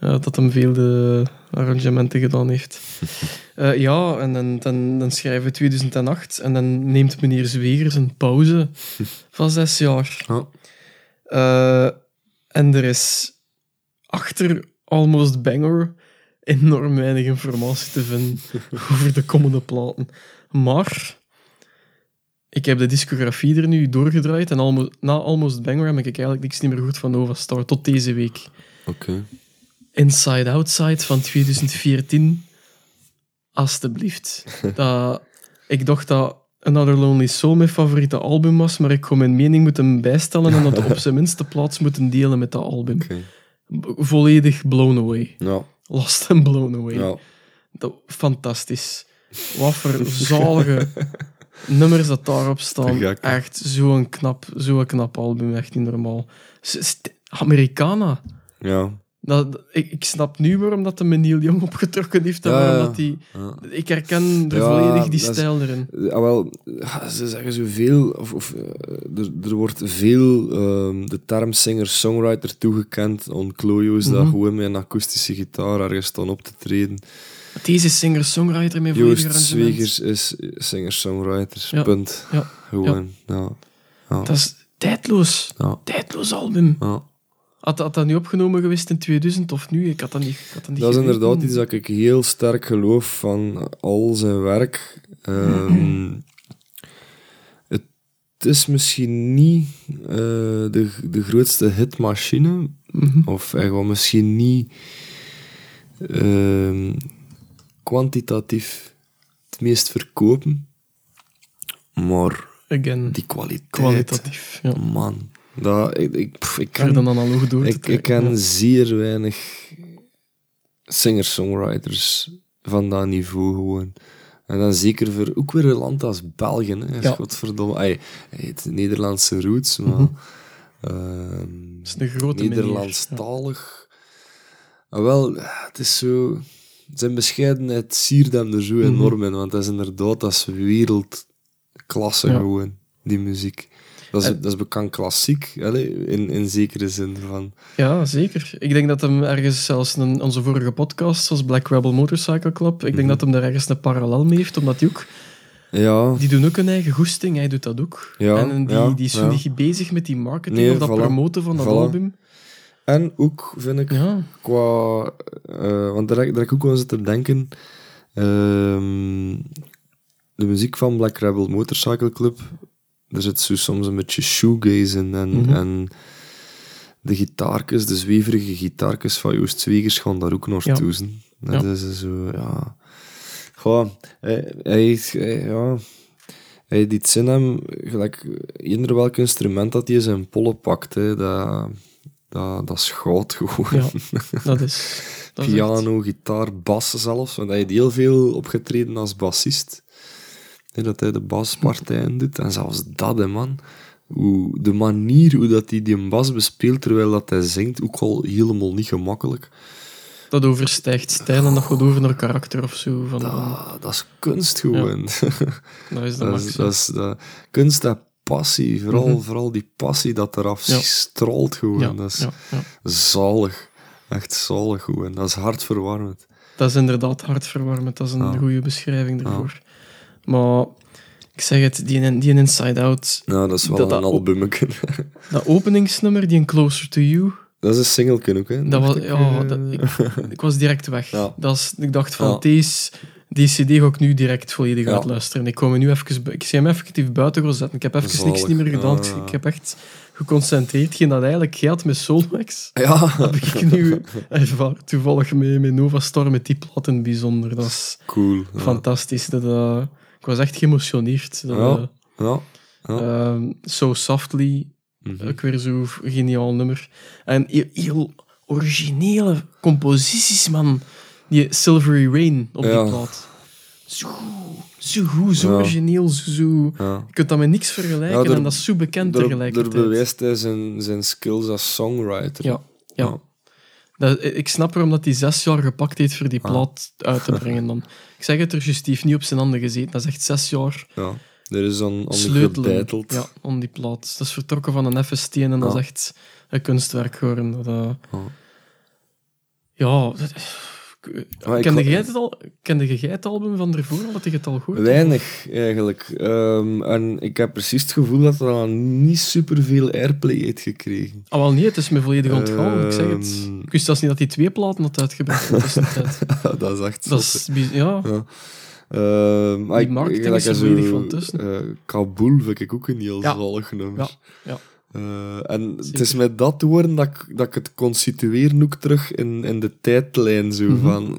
Dat hem veel de arrangementen gedaan heeft. En dan schrijven we 2008. En dan neemt meneer Zwegers een pauze van 6 jaar. En er is achter Almost Banger... enorm weinig informatie te vinden over de komende platen. Maar ik heb de discografie er nu doorgedraaid en na Almost Banger heb ik eigenlijk niks meer goed van Novastar tot deze week. Okay. Inside Outside van 2014. Alsjeblieft. Ik dacht dat Another Lonely Soul mijn favoriete album was, maar ik kon mijn mening moeten bijstellen en dat op zijn minste plaats moeten delen met dat album. Okay. Volledig blown away. Ja. Lost and blown away. Ja. Fantastisch. Wat voor zalige nummers dat daarop staan. Gek. Echt zo'n knap album. Echt niet normaal. Americana. Ja. Ik snap nu waarom dat de Neil Young opgetrokken heeft. Ik herken er volledig die stijl erin. Ze zeggen zoveel... Er wordt veel de term singer-songwriter toegekend aan klojo's dat gewoon met een akoestische gitaar ergens staan op te treden. Deze is singer-songwriter met volledig arrangement. Joost Zwegers is singer-songwriter. Ja. Punt. Ja. Gewoon. Ja. Ja. Dat is tijdloos. Ja. Tijdloos album. Ja. Had dat nu opgenomen geweest in 2000 of nu? Ik had dat niet. Dat is inderdaad iets dat ik heel sterk geloof van al zijn werk. Het is misschien niet de grootste hitmachine. Of eigenlijk misschien niet kwantitatief het meest verkopen. Maar die kwaliteit. Kwalitatief, ja. Man. Ik ken zeer weinig singer-songwriters van dat niveau gewoon. En dan zeker voor ook weer een land als België. Godverdomme. Het Nederlandse roots, maar Het is een grote Nederlandstalig. Ja. Ah, wel, het is zo... Zijn bescheidenheid siert hem er zo enorm in, want dat is inderdaad, dat is wereldklasse gewoon, die muziek. Dat is bekend klassiek, in zekere zin. Van. Ja, zeker. Ik denk dat hem ergens, zelfs in onze vorige podcast, zoals Black Rebel Motorcycle Club, ik denk dat hem daar ergens een parallel mee heeft, omdat die ook... Ja. Die doen ook hun eigen goesting, hij doet dat ook. Ja, en die is niet bezig met die marketing of dat promoten van dat album. En ook, vind ik, qua... want daar heb ik ook wel eens te denken... de muziek van Black Rebel Motorcycle Club... Daar zit zo soms een beetje shoegaze in. En de gitaarkes, de zweverige gitaarkes van Joost Zwegers gaan daar ook naar toe. Ja. Dat is zo, ja... Goh, hij die zin hem... Gelijk, eender welk instrument dat hij in zijn pollen pakt, hè, dat is goud gewoon. Ja, dat is... Dat piano, is gitaar, bas zelfs. Want hij heeft heel veel opgetreden als bassist. Nee, dat hij de baspartijen doet. En zelfs dat, hè, man. De manier hoe dat hij die bas bespeelt terwijl dat hij zingt, ook al helemaal niet gemakkelijk. Dat overstijgt stijl en dat gaat over naar karakter of zo. Van dat is kunst gewoon. Ja. Dat is de max. Kunst en passie. Vooral die passie dat eraf straalt gewoon. Ja. Dat is zalig. Echt zalig gewoon. Dat is hartverwarmend. Dat is inderdaad hartverwarmend. Dat is een goede beschrijving ervoor. Maar ik zeg het, die Inside Out... Nou, dat is wel een albumje. Dat openingsnummer, die een Closer to You... Dat is een single ook, hè? Dat was, ik was direct weg. Ja. Ik dacht van, deze cd ga ik nu direct volledig uitluisteren. Ik kom nu even... Ik zie hem effectief buiten gaan zetten. Ik heb even niks niet meer gedaan. Ik heb echt geconcentreerd. Geen dat eigenlijk geldt met Soulwax. Ja. Dat heb ik nu ervaren. Toevallig met Novastar, met die platen bijzonder. Dat is cool. Fantastisch. Ik was echt geëmotioneerd. So Softly, ook weer zo'n geniaal nummer. En heel originele composities, man. Die Silvery Rain op die plaat. Zo goed, zo origineel. Zo. Je kunt dat met niks vergelijken en dat is zo bekend tegelijkertijd. Daar bewijst hij zijn skills als songwriter. Ja. Ik snap erom dat hij 6 jaar gepakt heeft voor die plaat uit te brengen. Dan. Ik zeg het, er justief niet op zijn handen gezeten. Dat is echt 6 jaar. Ja, er is aan gebeiteld. Ja, om die plaat. Dat is vertrokken van een FST en dat is echt een kunstwerk geworden. Kende jij het album van ervoor? Had je het al gehoord? Weinig, eigenlijk. En ik heb precies het gevoel dat dat niet superveel airplay heeft gekregen. Ah, wel niet. Het is me volledig ontgaan. Ik zeg het. Ik wist zelfs niet dat hij 2 platen had uitgebracht. Dat is echt zo. Ja. Die marketing is er volledig van tussen. Kabul vind ik ook een heel zalig nummer. Ja. En zeker. Het is met dat woorden dat ik het constitueer ook terug in de tijdlijn. Zo van,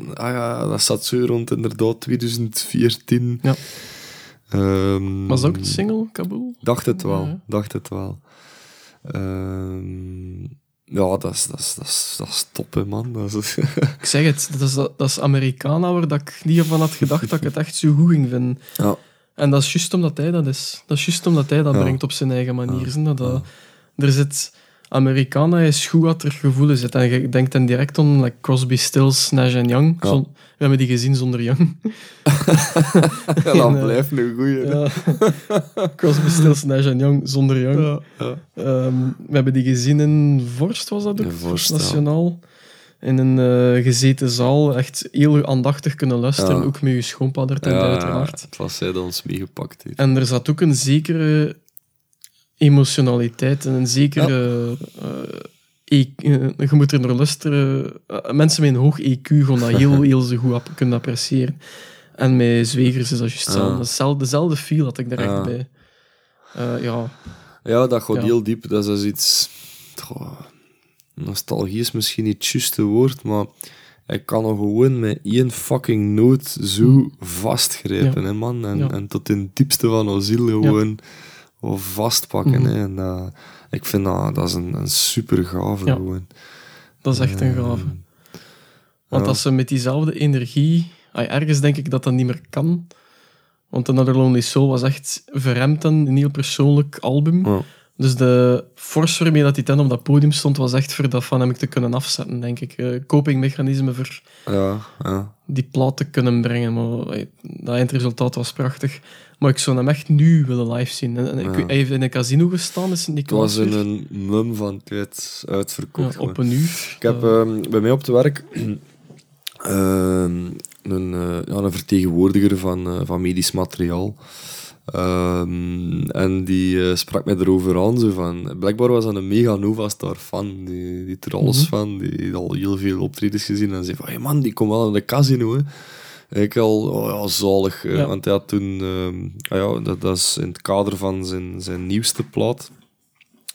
dat zat zo rond inderdaad 2014. Ja. Was dat ook de single, Kabul? Dacht het wel. Dat is top, hè, man. Ik zeg het, dat is Americana waar dat ik niet van had gedacht dat ik het echt zo goed ging vinden. Ja. En dat is juist omdat hij dat is. Dat is juist omdat hij dat brengt op zijn eigen manier. Er zit... Americana is goed wat er gevoelens zit. En je denkt dan direct om Crosby, Stills, Nash en Young. Ja. We hebben die gezien zonder Young. Dat blijft een goeie. Crosby, Stills, Nash en Young zonder Young. Ja. We hebben die gezien in Vorst, was dat ook? In Vorst Nationaal. In een gezeten zaal, echt heel aandachtig kunnen luisteren, ook met je schoonpader uiteraard. Het was zij dat ons meegepakt heeft. En er zat ook een zekere emotionaliteit en een zekere... je moet er naar luisteren. Mensen met een hoog EQ gaan dat heel goed kunnen appreciëren. En met Zwegers is dat juist dezelfde feel had ik direct bij. Dat gaat heel diep. Dat is iets... Nostalgie is misschien niet het juiste woord, maar ik kan er gewoon met 1 fucking noot zo vastgrijpen, hè, man. En tot in het diepste van ons ziel gewoon vastpakken. Hè. En, ik vind dat is een super gave gewoon. Dat is echt een gave. Want als ze met diezelfde energie... ergens denk ik dat dat niet meer kan. Want Another Lonely Soul was echt verremd, een heel persoonlijk album... Dus de force waarmee dat die tent op dat podium stond, was echt voor dat van hem te kunnen afzetten, denk ik. Copingmechanisme voor die plaat te kunnen brengen. Maar dat eindresultaat was prachtig. Maar ik zou hem echt nu willen live zien. Hij heeft in een casino gestaan, is het niet klaar? Het was in een mum van tijd uitverkocht. Ja, op een uur. Ik heb bij mij op het werk een vertegenwoordiger van medisch materiaal. En die sprak mij erover aan. Zo van, blijkbaar was dat een mega Novastar fan, die er alles van, die had al heel veel optredens gezien. En zei van, hey man, die komt wel in de casino. Hè. Ik al, zalig. Ja. Want hij had toen, dat is in het kader van zijn nieuwste plaat,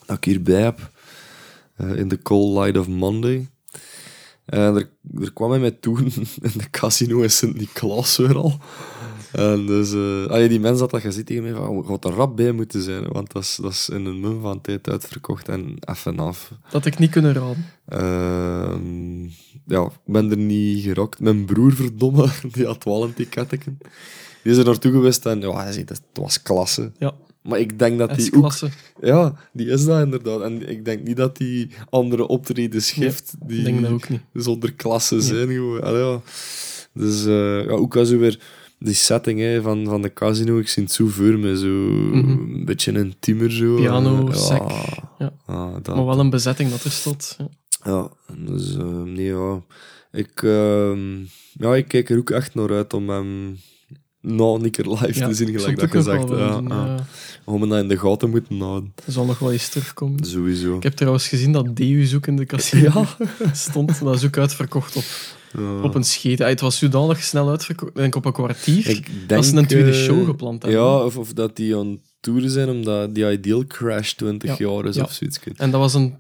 dat ik hierbij heb, In the Cold Light of Monday. En er kwam hij mij toen in de casino in Sint-Niklaas weer al. En dus, die mens had dat gezegd tegen mij van, we gaan er rap bij moeten zijn, want dat is in een mum van tijd uitverkocht en even af. Dat had ik niet kunnen raden. Ik ben er niet gerokt. Mijn broer, verdomme, die had wel een ticketje. Die is er naartoe geweest en hij zei, dat was klasse. Ja. Maar ik denk dat die ook... Ja, die is dat inderdaad. En ik denk niet dat die andere optredens geeft die zonder klasse zijn. Gewoon. Allee, ja. Dus ook als u weer... Die setting van de casino, ik zie het zo voor me, zo een beetje intiemer. Zo. Piano, sec. Ja. Maar wel een bezetting dat er stond. Ja, dus ik kijk er ook echt naar uit om hem nog een keer live te zien, gelijk dat gezegd. Om hem dat in de gaten moeten houden. Er zal nog wel eens terugkomen. Sowieso. Ik heb trouwens gezien dat dEUS ook in de casino stond, dat is ook uitverkocht op. Ja. Op een scheet. Het was zodanig snel uitverkocht, denk ik, op een kwartier. Ik denk, dat ze een tweede show gepland hebben. Ja, of dat die aan toeren zijn, omdat die Ideal Crash 20 jaar is of zoiets. En dat was een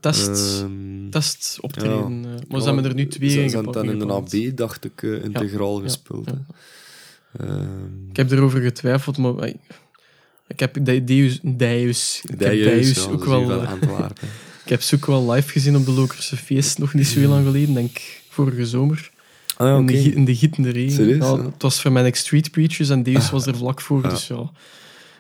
test optreden. Ja. Maar ze hebben er nu twee in gepland. Ze zijn dan in de AB, dacht ik, integraal gespeeld. Ja. Ik heb erover getwijfeld, maar... Ik heb dEUS ook wel... Ik heb ze ook wel live gezien op de Lokerse Feesten, nog niet zo heel lang geleden, denk ik. Vorige zomer. In de gietende regen. Ja, het was voor Manic Street Preachers en dEUS was er vlak voor. Dus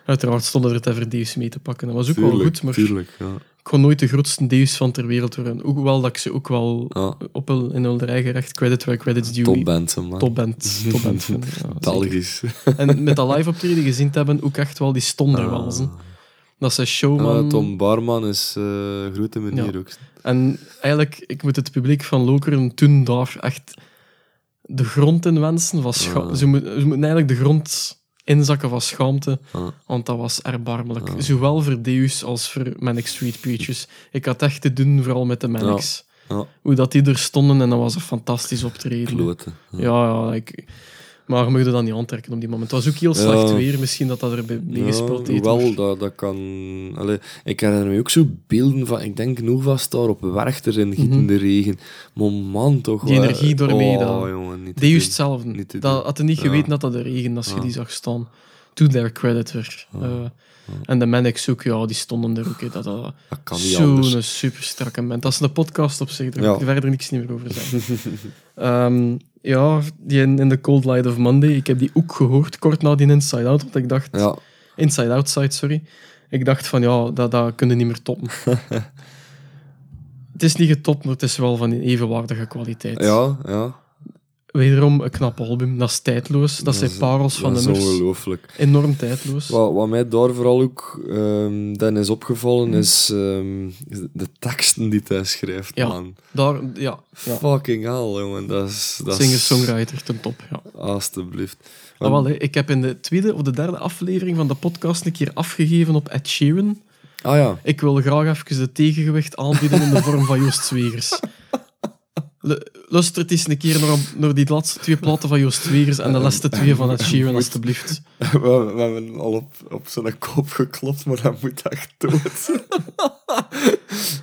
uiteraard stonden er te dEUS mee te pakken. Dat was ook wel goed, maar ik kon nooit de grootste dEUS van ter wereld worden. Hoewel dat ik ze ook wel op in hun eigen recht credit where credit's due. Topband vinden. Belgisch. En met dat live optreden gezien te hebben, ook echt wel, die stonden er wel. Dat is een showman. Tom Barman is grote meneer ook. En eigenlijk, ik moet het publiek van Lokeren toen daar echt de grond in wensen. Ze moeten eigenlijk de grond inzakken van schaamte, want dat was erbarmelijk. Zowel voor dEUS als voor Manic Street Preachers. Ik had echt te doen, vooral met de Manics. Hoe dat die er stonden, en dat was een fantastisch optreden. Kloten. Maar we mochten dat niet aantrekken op die moment. Het was ook heel slecht weer, misschien dat er bij gespeeld heeft. Wel, dat kan... Allee, ik herinner me ook zo beelden van... Ik denk Novastar op Werchter in gietende regen. Man, toch wel... Die energie doormee dan. dEUS hetzelfde. Dat had je niet geweten dat er regen als je die zag staan. To their credit weer. En de Manics ook, die stonden er ook. Dat kan niet anders. Zo'n superstrakke moment. Dat is een podcast op zich, daar moet ik verder niks meer over zeggen. Die in The Cold Light of Monday, ik heb die ook gehoord, kort na die Inside Out, want ik dacht... Inside Outside, sorry. Ik dacht van, dat kunnen niet meer toppen. Het is niet getopt, maar het is wel van een evenwaardige kwaliteit. Ja. Wederom een knap album, dat is tijdloos. Dat zijn parels van nummers. Dat is ongelooflijk. Enorm tijdloos. Wat mij daar vooral ook dan is opgevallen, is de teksten die hij schrijft, man. Fucking hell, jongen. Dat is... Singer-songwriter ten top, alsjeblieft. Ik heb in de tweede of de derde aflevering van de podcast een keer afgegeven op Ed Sheeran. Ik wil graag even de tegengewicht aanbieden in de vorm van Joost Zwegers. Luister het eens een keer naar die laatste twee platen van Joost Zwegers en de laatste twee van Ed Sheeran, alstublieft. We hebben al op zijn kop geklopt, maar dat moet echt dood.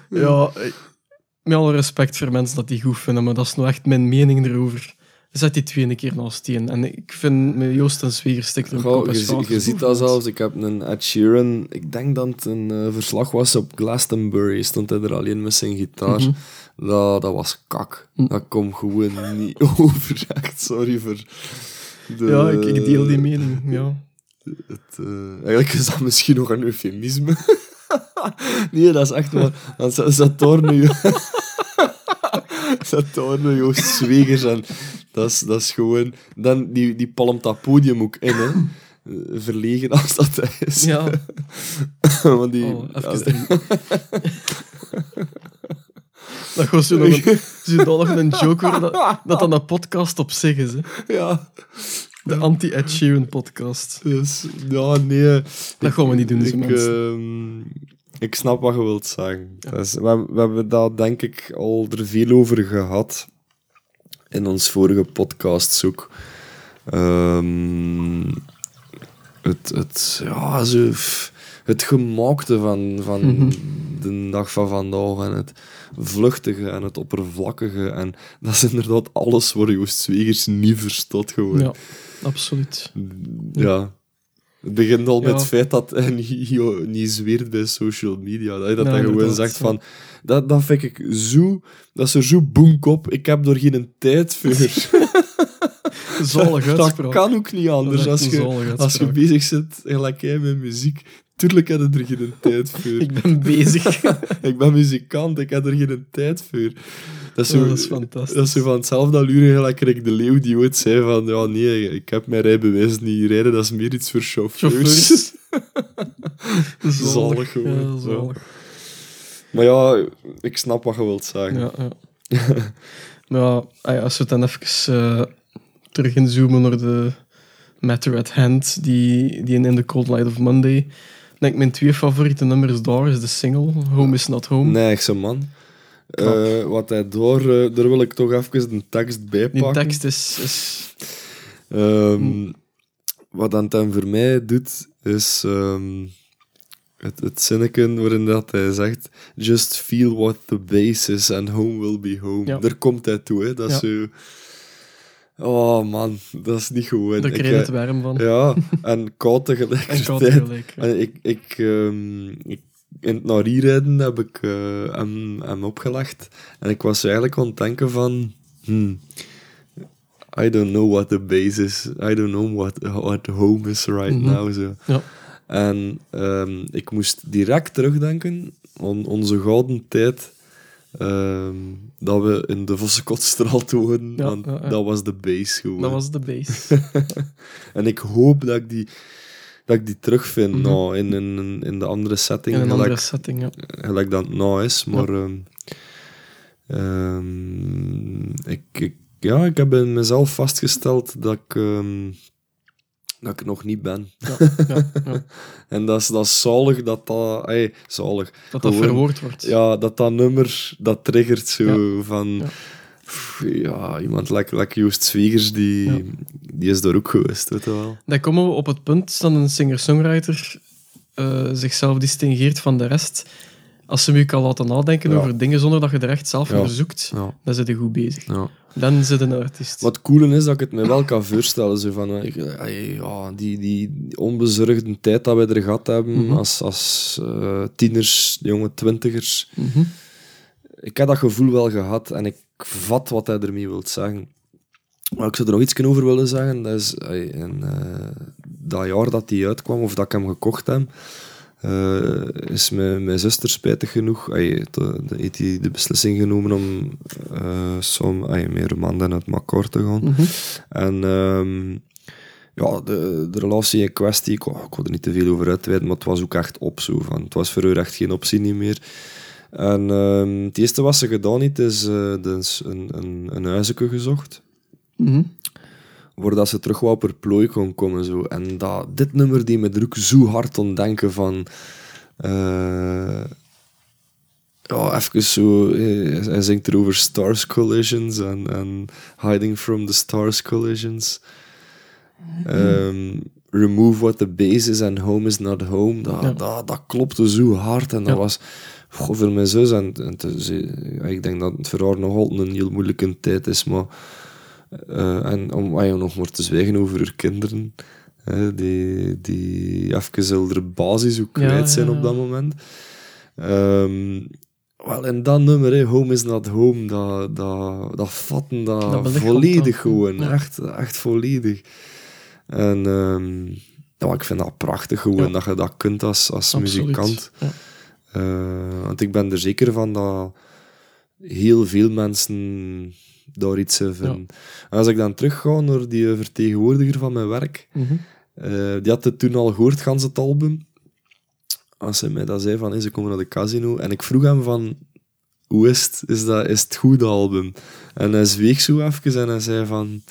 Met alle respect voor mensen dat die goed vinden, maar dat is nou echt mijn mening erover. Zet die twee een keer naast die in. En ik vind Joost en Zwegers stikt er ook op. Je ziet dat zelfs. Ik heb een Ed Sheeran... Ik denk dat het een verslag was op Glastonbury. Stond hij er alleen met zijn gitaar. Dat was kak. Dat komt gewoon niet over. Echt, sorry voor... Ik deel die mening. Eigenlijk is dat misschien nog een eufemisme. Nee, dat is echt waar. Dan zat daar nu... zat daar nu Joost Zwegers en dat is gewoon... Dan, die palmt dat podium ook in, hè. Verlegen als dat hij is. Ja. Want die... Oh, even dat was zo nog een joke worden dat dan een podcast op zich is. Hè. Ja. De anti-Ed Sheeran podcast. Dus, ja, nee. Dat gaan we niet doen, dus mensen. Ik snap wat je wilt zeggen. Ja. Dus, we hebben daar denk ik al er veel over gehad in ons vorige podcast ook. Het gemaakte van mm-hmm. de dag van vandaag en het vluchtige en het oppervlakkige. En dat is inderdaad alles waar Joost Zwegers niet verstaat gewoon. Ja, absoluut. Ja. Het begint al met het feit dat hij niet zweert bij social media. Dat hij dat gewoon zegt van... Dat vind ik zo... Dat is er zo boemkop. Ik heb er geen tijd voor. Zalig uitspraak. Dat kan ook niet anders. Als je bezig zit, gelijk jij met muziek... Tuurlijk had ik er geen tijd voor. Ik ben bezig. Ik ben muzikant, ik had er geen tijd voor. Dat is fantastisch. Dat is van hetzelfde allure, gelijk Rick de Leeuw die ooit zei van ja, nee, ik heb mijn rijbewijs niet. Rijden, dat is meer iets voor chauffeurs. Zalig hoor. Ja, zalig. Ja. Maar ja, ik snap wat je wilt zeggen. Ja. Nou, ja, als we dan even terug inzoomen naar de matter at hand, die in The Cold Light of Monday... Ik denk mijn twee favoriete nummers daar is de single Home is Not Home. Nee, echt zo, man. Wat hij daar wil ik toch even de tekst bij pakken. Die tekst is... Wat dan voor mij doet, is het zinneken waarin dat hij zegt just feel what the bass is and home will be home. Ja. Daar komt hij toe, hè. Dat is zo... Oh man, dat is niet gewoon. Daar kreeg het warm van. Ja, en koud tegelijkertijd. Ja. Ik in het naar hier rijden heb ik hem opgelegd. En ik was eigenlijk aan het denken van... I don't know what the base is. I don't know what home is right now. Zo. Ja. En ik moest direct terugdenken aan onze gouden tijd... dat we in de Vossenkotstraat woonden, dat was de base gewoon. Dat was de base. En ik hoop dat ik die terugvind nou, in de andere setting. In een andere setting, ja. Gelijk dat het nou is, maar... Ja. Ik heb in mezelf vastgesteld dat ik nog niet ben. Ja. En dat is zalig dat... Hey, zalig. Dat gewoon, dat verwoord wordt. Ja, dat nummer, dat triggert zo van... Ja. Iemand like Joost Zwegers, die is daar ook geweest, weet je wel. Dan komen we op het punt dat een singer-songwriter zichzelf distingueert van de rest. Als ze nu kan laten nadenken over dingen zonder dat je er echt zelf naar zoekt, dan zit je goed bezig. Ja. Dan zit een artiest. Wat cool is dat ik het me wel kan voorstellen. Zo van, die onbezorgde tijd dat wij er gehad hebben als tieners, jonge twintigers. Mm-hmm. Ik heb dat gevoel wel gehad en ik vat wat hij ermee wil zeggen. Maar ik zou er nog iets over willen zeggen. Dat is dat jaar dat hij uitkwam of dat ik hem gekocht heb. Is mijn zuster spijtig genoeg heeft hij de beslissing genomen om meer maanden uit elkaar te gaan. Mm-hmm. En de relatie in kwestie, ik wil er niet te veel over uitweiden, maar het was ook echt op zo van, het was voor haar echt geen optie niet meer. En het eerste wat ze gedaan heeft is een huisje gezocht. Mm-hmm. Voordat ze terug wel per plooi kon komen. Zo. En dit nummer die me er ook zo hard aan denken van... even zo... Hij zingt erover Stars Collisions en Hiding from the Stars Collisions. Remove what the base is and home is not home. Dat klopte zo hard. En dat was... Goh, voor mijn zus... ik denk dat het voor haar nog altijd een heel moeilijke tijd is, maar... en om nog maar te zwijgen over haar kinderen, die even haar basis ook kwijt zijn op dat moment. En dat nummer, Home is Not Home, dat vatten dat volledig gewoon. Ja. Echt volledig. En ik vind dat prachtig gewoon, dat je dat kunt als muzikant. Ja. Want ik ben er zeker van dat heel veel mensen daar iets vinden. Ja. En als ik dan terugga naar die vertegenwoordiger van mijn werk, mm-hmm. Die had het toen al gehoord, gans het album. Als hij mij dat zei van, hey, ze komen naar de casino. En ik vroeg hem van, hoe is het? Is het goed, dat album? En hij zweeg zo even en hij zei van,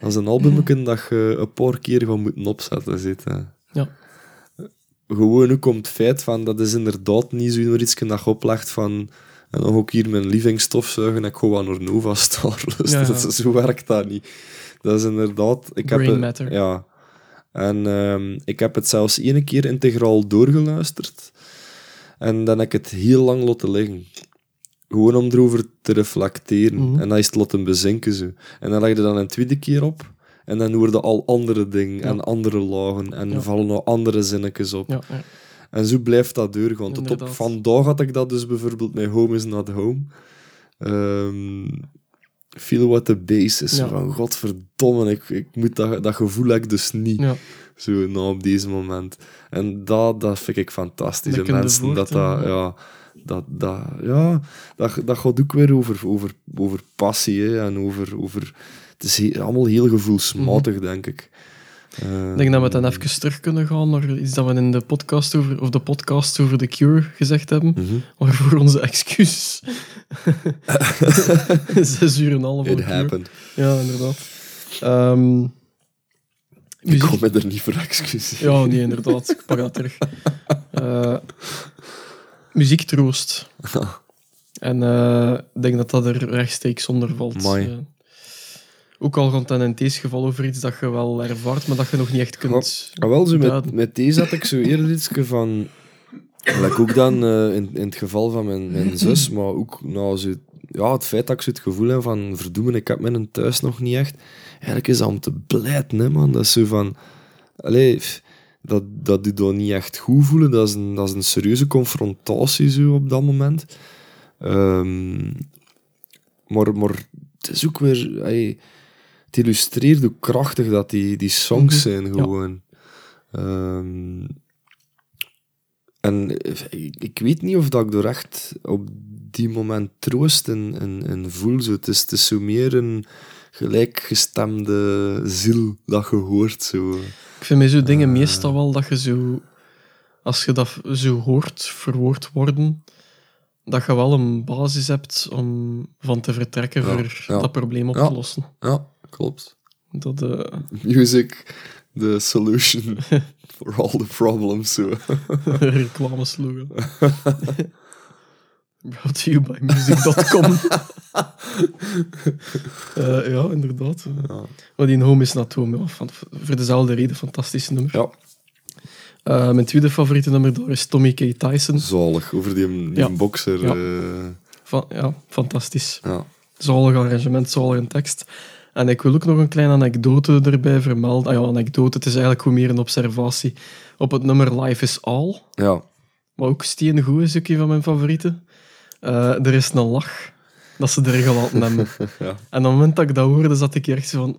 dat is een album dat je een paar keer gewoon moet opzetten. Zitten. Ja. Gewoon ook komt het feit van, dat is inderdaad niet zo iets dat je oplegt van, en dan ook hier mijn lievelingsstofzuigen en ik gewoon naar Novastar luisteren. Ja, ja. Zo werkt dat niet. Dat is inderdaad... Brain matter. Ja. En ik heb het zelfs 1 keer integraal doorgeluisterd. En dan heb ik het heel lang laten liggen. Gewoon om erover te reflecteren. Mm-hmm. En dan is het laten bezinken. Zo. En dan leg je dan een 2e keer op. En dan worden al andere dingen. Ja. En andere lagen. En vallen nog andere zinnetjes op. Ja, ja. En zo blijft dat doorgaan. Tot op vandaag had ik dat dus bijvoorbeeld met Home is Not Home. Feel what the bass is. Ja. Van godverdomme, ik moet dat gevoel heb ik dus niet. Ja. Zo, nou, op deze moment. En dat vind ik fantastisch. De mensen, dat gaat ook weer over passie, hè, en over... Het is allemaal heel gevoelsmatig, denk ik. Ik denk dat we dan even terug kunnen gaan naar iets dat we in de podcast over The Cure gezegd hebben. Mm-hmm. Maar voor onze excuus. 6,5 uur It happened. Ja, inderdaad. Ik kom me er niet voor excuus. Ja, nee, inderdaad. Ik pak dat terug. Muziek troost. En ik denk dat er rechtstreeks onder valt. Mooi. Ook al gaat het in deze geval over iets dat je wel ervaart, maar dat je nog niet echt kunt... Wel, zo met deze had ik zo eerder iets van... Like ook dan in het geval van mijn zus, maar ook nou, zo, ja, het feit dat ik zo het gevoel heb van... Verdoemen, ik heb mijn thuis nog niet echt. Eigenlijk is dat om te blijten, hè, man. Dat is zo van... Allee, dat je dat niet echt goed voelen, dat is een serieuze confrontatie zo op dat moment. Maar het is ook weer... Allee, het illustreert hoe krachtig dat die songs zijn, gewoon. Ja. En ik weet niet of dat ik er echt op die moment troost en voel. Zo. Het is zo meer een gelijkgestemde ziel dat je hoort. Zo. Ik vind bij zo'n dingen meestal wel dat je zo... Als je dat zo hoort, verwoord worden... Dat je wel een basis hebt om van te vertrekken voor dat probleem op te lossen. Ja. Klopt. Dat, music, the solution for all the problems. So. Reclame slogan. Brought to you by music.com. Ja, inderdaad. Ja. Maar die Home is Not Home. Ja, voor dezelfde reden, fantastisch nummer. Ja. Mijn tweede favoriete nummer daar is Tommy K. Tyson. Zalig, over die bokser. Ja. Fantastisch. Ja. Zalig arrangement, zalig een tekst. En ik wil ook nog een kleine anekdote erbij vermelden. Anekdote, het is eigenlijk gewoon meer een observatie. Op het nummer Life is All. Ja. Maar ook Steen Goe is ook een van mijn favorieten. Er is een lach dat ze erin gelaten hebben. Ja. En op het moment dat ik dat hoorde, zat ik echt zo van...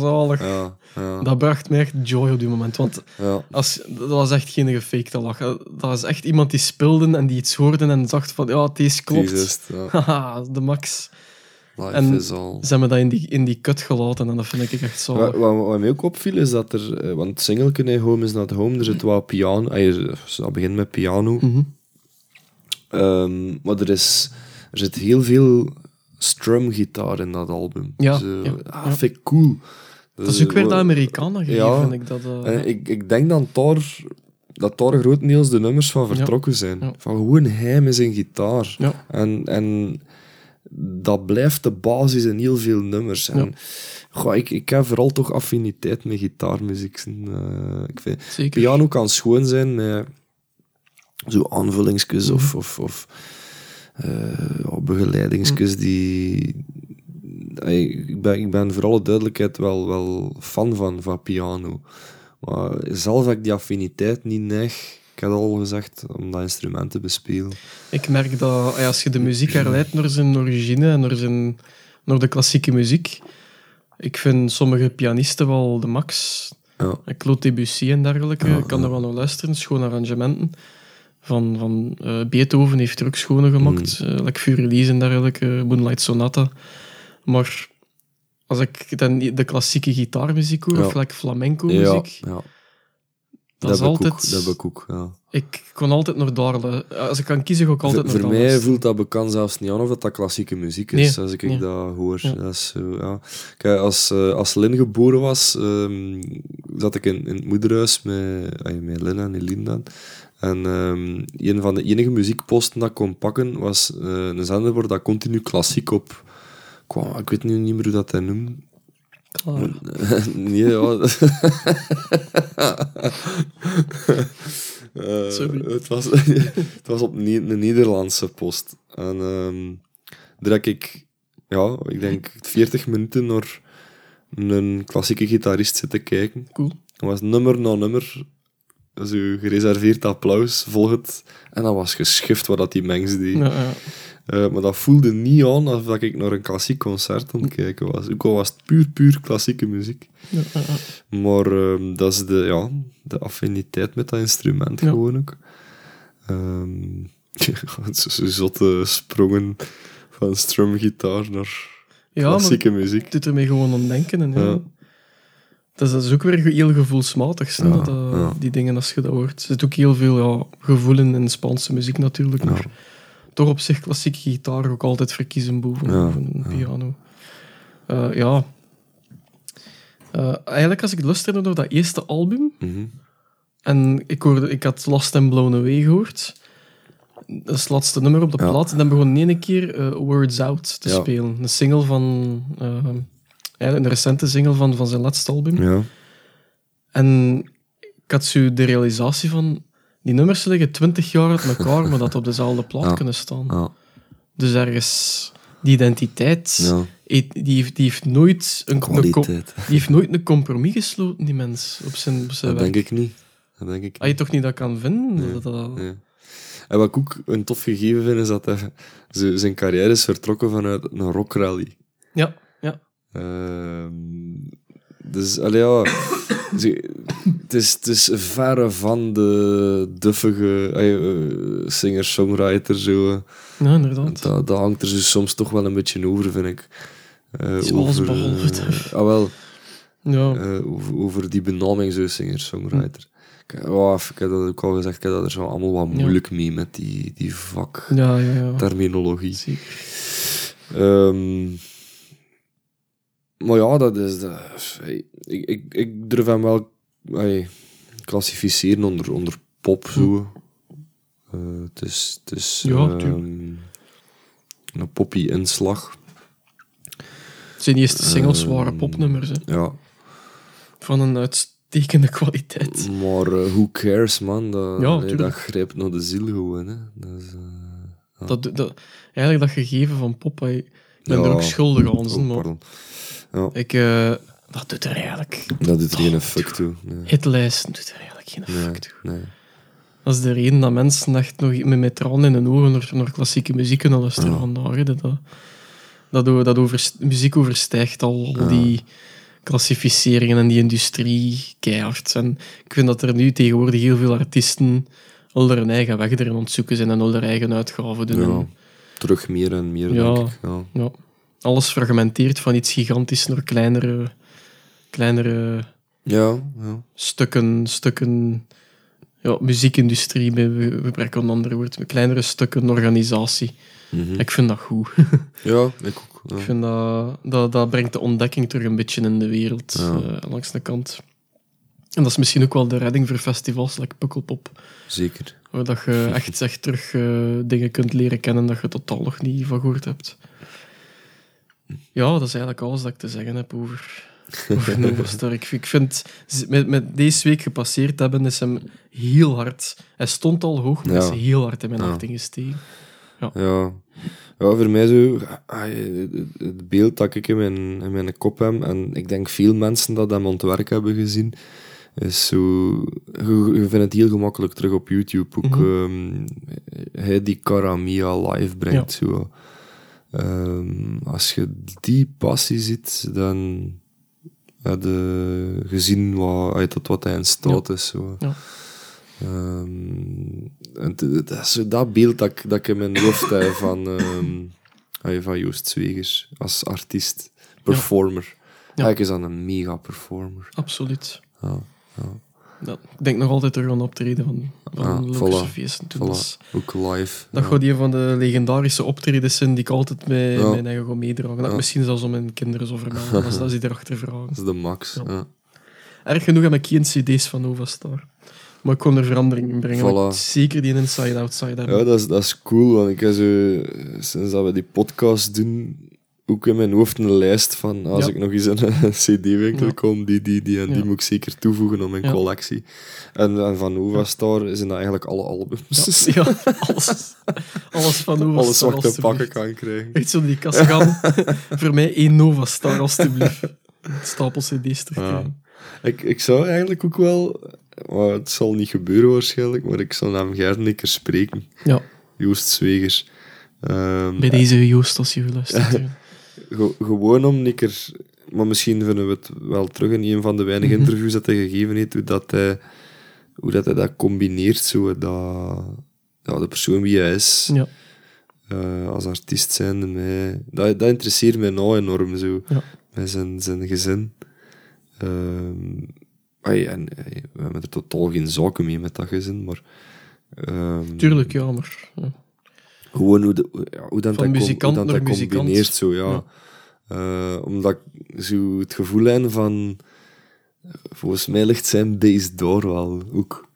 Zalig. Ja. Ja. Dat bracht mij echt joy op die moment. Want dat was echt geen gefakte lach. Dat was echt iemand die speelde en die iets hoorde en dacht van... Ja, deze klopt. Haha, de max. Life en ze hebben dat in die kut gelaten en dat vind ik echt zalig. Wat mij ook opviel is dat er... Want het singeltje Home is Not Home, er zit wel piano... Dat begint met piano. Mm-hmm. Maar er zit heel veel strumgitaar in dat album. Ja. Dat vind ik cool. Dat is ook weer dat Amerikanen gegeven, vind ik. Ik denk dat daar grotendeels de nummers van vertrokken zijn. Ja. Van gewoon hij met zijn gitaar. Ja. En dat blijft de basis in heel veel nummers. En, ik heb vooral toch affiniteit met gitaarmuziek. Ik vind, zeker. Piano kan schoon zijn met zo aanvullingskus of begeleidingskus. Ik ben voor alle duidelijkheid wel fan van piano. Maar zelf heb ik die affiniteit niet neig. Ik had al gezegd, om dat instrument te bespelen. Ik merk dat als je de muziek herleidt naar zijn origine en naar de klassieke muziek, ik vind sommige pianisten wel de max. Ja. Claude Debussy en dergelijke, ik kan er wel naar luisteren, schoon arrangementen. Van Beethoven heeft drugs schoner gemaakt. Like Furelies en dergelijke, Moonlight Sonata. Maar als ik dan de klassieke gitaarmuziek hoor, of like flamenco-muziek... Ja. Dat is altijd... Dat heb ik ook, ja. Ik kon altijd naar daar... Als ik kan kiezen, ga ik altijd naar daar. Voor mij voelt dat bekend zelfs niet aan of dat klassieke muziek is, als ik dat hoor. Ja. Dat is zo, ja. Kijk, als Lynn geboren was, zat ik in het moederhuis met Lynn en Eline dan. En een van de enige muziekposten dat ik kon pakken, was een zender waar dat continu klassiek op kwam. Ik weet nu niet meer hoe dat hij noemt. Klaar. Nee, ja. Het was op een Nederlandse post. En daar heb ik, ik denk 40 minuten naar een klassieke gitarist zitten kijken. Cool. Dat was nummer na nummer. Dus je gereserveerd applaus, volg het. En dat was geschift wat dat die mens deed. Ja. Maar dat voelde niet aan alsof ik naar een klassiek concert aan het kijken was. Ook al was het puur klassieke muziek. Ja. Maar dat is de affiniteit met dat instrument gewoon ook. Zo zotte sprongen van strumgitaar naar klassieke muziek. Ik doe ermee gewoon aan denken. En ja. Dat is ook weer heel gevoelsmatig, die dingen als je dat hoort. Er zit ook heel veel gevoel in Spaanse muziek natuurlijk. Ja. Toch op zich klassieke gitaar ook altijd verkiezen boven piano. Eigenlijk als ik luisterde naar dat eerste album, en ik had Lost and Blown Away gehoord, dat is het laatste nummer op de plaat, en dan begon in één keer Words Out te spelen. Een single van... Eigenlijk een recente single van zijn laatste album. Ja. En ik had zo de realisatie van... Die nummers liggen 20 jaar uit elkaar, maar dat op dezelfde plaat kunnen staan. Ja. Dus ergens... Die identiteit... Ja. Die heeft nooit een compromis gesloten, die mens. Op zijn dat werk. Denk ik niet. Dat denk ik niet. Als je toch niet dat kan vinden? Nee. Nee. En wat ik ook een tof gegeven vind, is dat hij... Zijn carrière is vertrokken vanuit een rockrally. Ja. Het is verre van de duffige singer-songwriter zo. Ja, inderdaad. Dat hangt er zo soms toch wel een beetje over, vind ik. Over die benaming zo, singer-songwriter. Ik heb dat ook al gezegd, ik heb dat er zo allemaal wat moeilijk mee met die vak terminologie. Zeker. Maar ja, dat is... Ik durf hem wel klassificeren onder pop, zo. Het is een poppy-inslag. Zijn eerste singles waren popnummers, hè? Ja. Van een uitstekende kwaliteit. Maar who cares, man? Dat grijpt naar de ziel gewoon, hè. Eigenlijk dat gegeven van pop... Ik ben er ook schuldig aan, maar... Ja. Dat doet er eigenlijk... Dat doet er geen fuck toe. Nee. Hitlijsten doet er eigenlijk geen fuck toe. Nee. Dat is de reden dat mensen echt nog met tranen in hun ogen naar klassieke muziek kunnen luisteren vandaag. Hè. Muziek overstijgt al die klassificeringen en die industrie keihard. En ik vind dat er nu tegenwoordig heel veel artiesten al hun eigen weg erin ontzoeken zijn en al hun eigen uitgaven doen. Ja. Terug meer en meer, denk ik. Ja. Alles fragmenteert van iets gigantisch naar kleinere stukken. Ja, muziekindustrie, we gebruiken een ander woord. Kleinere stukken organisatie. Ik vind dat goed. Ja, ik ook. Ja. Ik vind dat brengt de ontdekking terug een beetje in de wereld, langs de kant. En dat is misschien ook wel de redding voor festivals, like Pukkelpop. Zeker. Waar dat je echt terug dingen kunt leren kennen dat je totaal nog niet van gehoord hebt. Ja, dat is eigenlijk alles dat ik te zeggen heb over Novastar. Ik vind, met deze week gepasseerd hebben, is hem heel hard... Hij stond al hoog, maar is heel hard in mijn hart ingestegen. Ja, voor mij zo... Het beeld dat ik in mijn kop heb, en ik denk veel mensen dat hem aan het werk hebben gezien, is zo... Je vindt het heel gemakkelijk terug op YouTube. Ook hij die Karamia live brengt, zo... als je die passie ziet, dan heb je gezien tot wat hij in staat is. Zo. Ja. En dat is dat beeld dat ik in mijn hoofd heb van Joost Zwegers als artiest, performer. Ja. Hij is dan een mega performer. Absoluut. Ja. Ja, ik denk nog altijd terug aan optreden van de Lokerse Feesten. Ook live. Dat gaat hier van de legendarische optredens zijn die ik altijd mijn eigen gewoon meedragen. Dat ik misschien zelfs om mijn kinderen zo vermelden, als dat ze erachter vragen. Dat is de max. Ja. Ja. Erg genoeg heb ik geen cd's van Novastar. Maar ik kon er verandering in brengen. Voilà. Zeker die Inside Outside hebben. Ja, dat is cool. Want ik heb zo, sinds dat we die podcast doen, ook in mijn hoofd een lijst van als ik nog eens in een cd-winkel kom, die moet ik zeker toevoegen aan mijn collectie. En van Novastar zijn dat eigenlijk alle albums. Ja, alles van Novastar. Alles wat ik te pakken kan krijgen. Echt zo die kast gaan. Voor mij 1 Novastar, alstublieft. Stapel cd's terugkrijgen. Ja. Ik zou eigenlijk ook wel... Maar het zal niet gebeuren waarschijnlijk, maar ik zal hem graag een keer spreken. Ja. Joost Zwegers. Bij deze Joost, als je luistert. Gewoon om een keer... Maar misschien vinden we het wel terug in een van de weinige interviews dat hij gegeven heeft, hoe dat hij dat combineert, zo dat de persoon wie hij is, als artiest zijnde. Dat interesseert mij nou enorm, zo. Ja. Met zijn gezin. En we hebben er totaal geen zaken mee met dat gezin, maar... Tuurlijk, jammer. Ja. Gewoon hoe dat dat combineert, zo, ja. Omdat ik zo het gevoel heb van... Volgens mij ligt zijn base door wel, ook.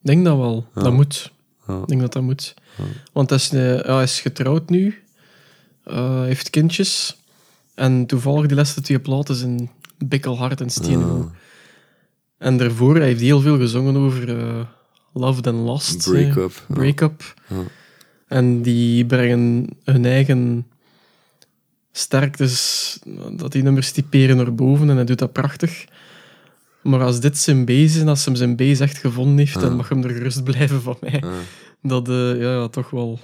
Ik denk dat wel, dat moet. Ja. Ik denk dat moet. Ja. Want hij is getrouwd nu, heeft kindjes, en toevallig de laatste 2 platen zijn bikkelhard en steenhoog. Ja. En daarvoor heeft hij heel veel gezongen over love and lust. Break-up. Ja. En die brengen hun eigen sterktes, dat die nummers typeren naar boven en hij doet dat prachtig. Maar als dit zijn base is, als hij zijn base echt gevonden heeft, dan mag hem er gerust blijven van mij. Ja. Dat toch wel...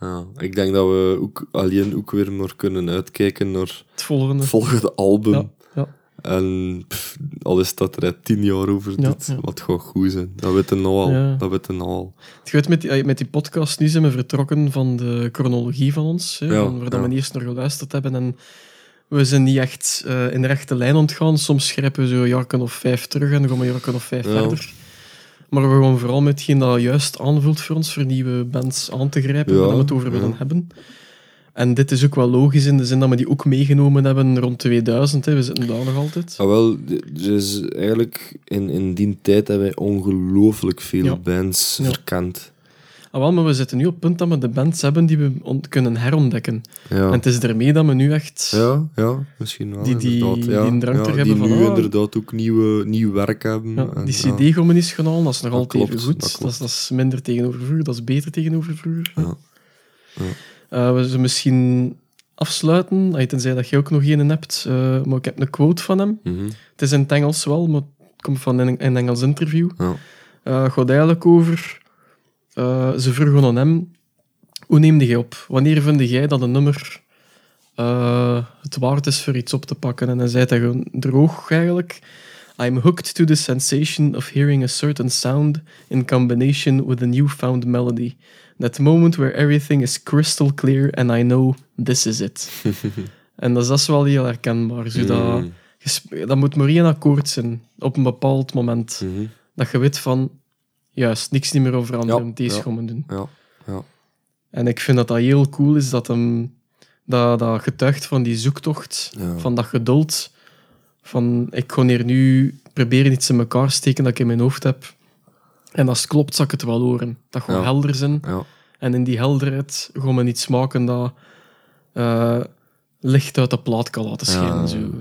Ja, ik denk dat we ook alleen ook weer maar kunnen uitkijken naar het volgende album. Ja. En al is dat er 10 jaar over doet, wat gaat goed zijn. Dat weten we al. Ja. Dat weten we al. Het gaat met die podcast nu zijn we vertrokken van de chronologie van ons. Hè, waar we eerst naar geluisterd hebben. En we zijn niet echt in de rechte lijn ontgaan. Soms schrijven we zo 5 jaar terug en dan gaan we 5 jaar verder. Maar we gaan vooral met hetgeen dat juist aanvult voor ons, voor nieuwe bands aan te grijpen, waar we het over willen hebben. En dit is ook wel logisch in de zin dat we die ook meegenomen hebben rond 2000. Hè. We zitten daar nog altijd. Ah, wel, dus eigenlijk in die tijd hebben wij ongelooflijk veel bands verkend. Ah, wel, maar we zitten nu op het punt dat we de bands hebben die we kunnen herontdekken. Ja. En het is ermee dat we nu echt... Ja, misschien wel. Die een drang terug hebben van... Die nu inderdaad ook nieuw werk hebben. Ja, en, die cd gaan we niet halen, dat is nog altijd even goed. Dat is minder tegenover vroeger, dat is beter tegenover vroeger. Ja. We ze misschien afsluiten, tenzij dat jij ook nog een hebt, maar ik heb een quote van hem. Mm-hmm. Het is in het Engels wel, maar het komt van een Engels interview. Het gaat eigenlijk over... ze vroegen aan hem, hoe neemde jij op? Wanneer vind jij dat een nummer het waard is voor iets op te pakken? En dan zei hij gewoon droog eigenlijk. I'm hooked to the sensation of hearing a certain sound in combination with a newfound melody. That moment where everything is crystal clear and I know this is it. En dat is wel heel herkenbaar. Dat moet maar één akkoord zijn op een bepaald moment. Mm-hmm. Dat je weet van, juist, niks niet meer over veranderen. Deze gaan we doen. Ja. En ik vind dat heel cool is dat hem dat getuigt van die zoektocht, van dat geduld. Van, ik ga hier nu proberen iets in elkaar steken dat ik in mijn hoofd heb. En als het klopt, zal ik het wel horen. Dat gewoon helder zijn. Ja. En in die helderheid gaan we iets maken dat licht uit de plaat kan laten schijnen.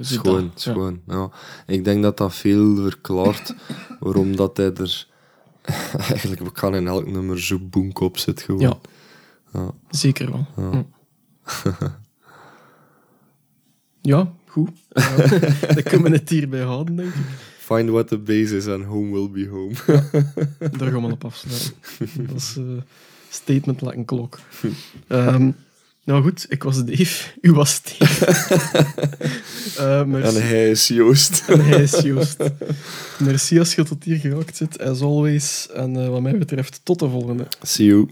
Schoon. Ja. Ik denk dat veel verklaart waarom dat hij er... Eigenlijk, we gaan in elk nummer zo boenk op zit gewoon. Ja. Zeker wel. Ja, goed. Dan kunnen we het hierbij houden, denk ik. Find what the base is and home will be home. Daar gaan we op afsluiten. Dat is een statement like een klok. Nou goed, ik was Dave, u was Steve. En hij is Joost. Merci als je tot hier geraakt zit, as always. En wat mij betreft, tot de volgende. See you.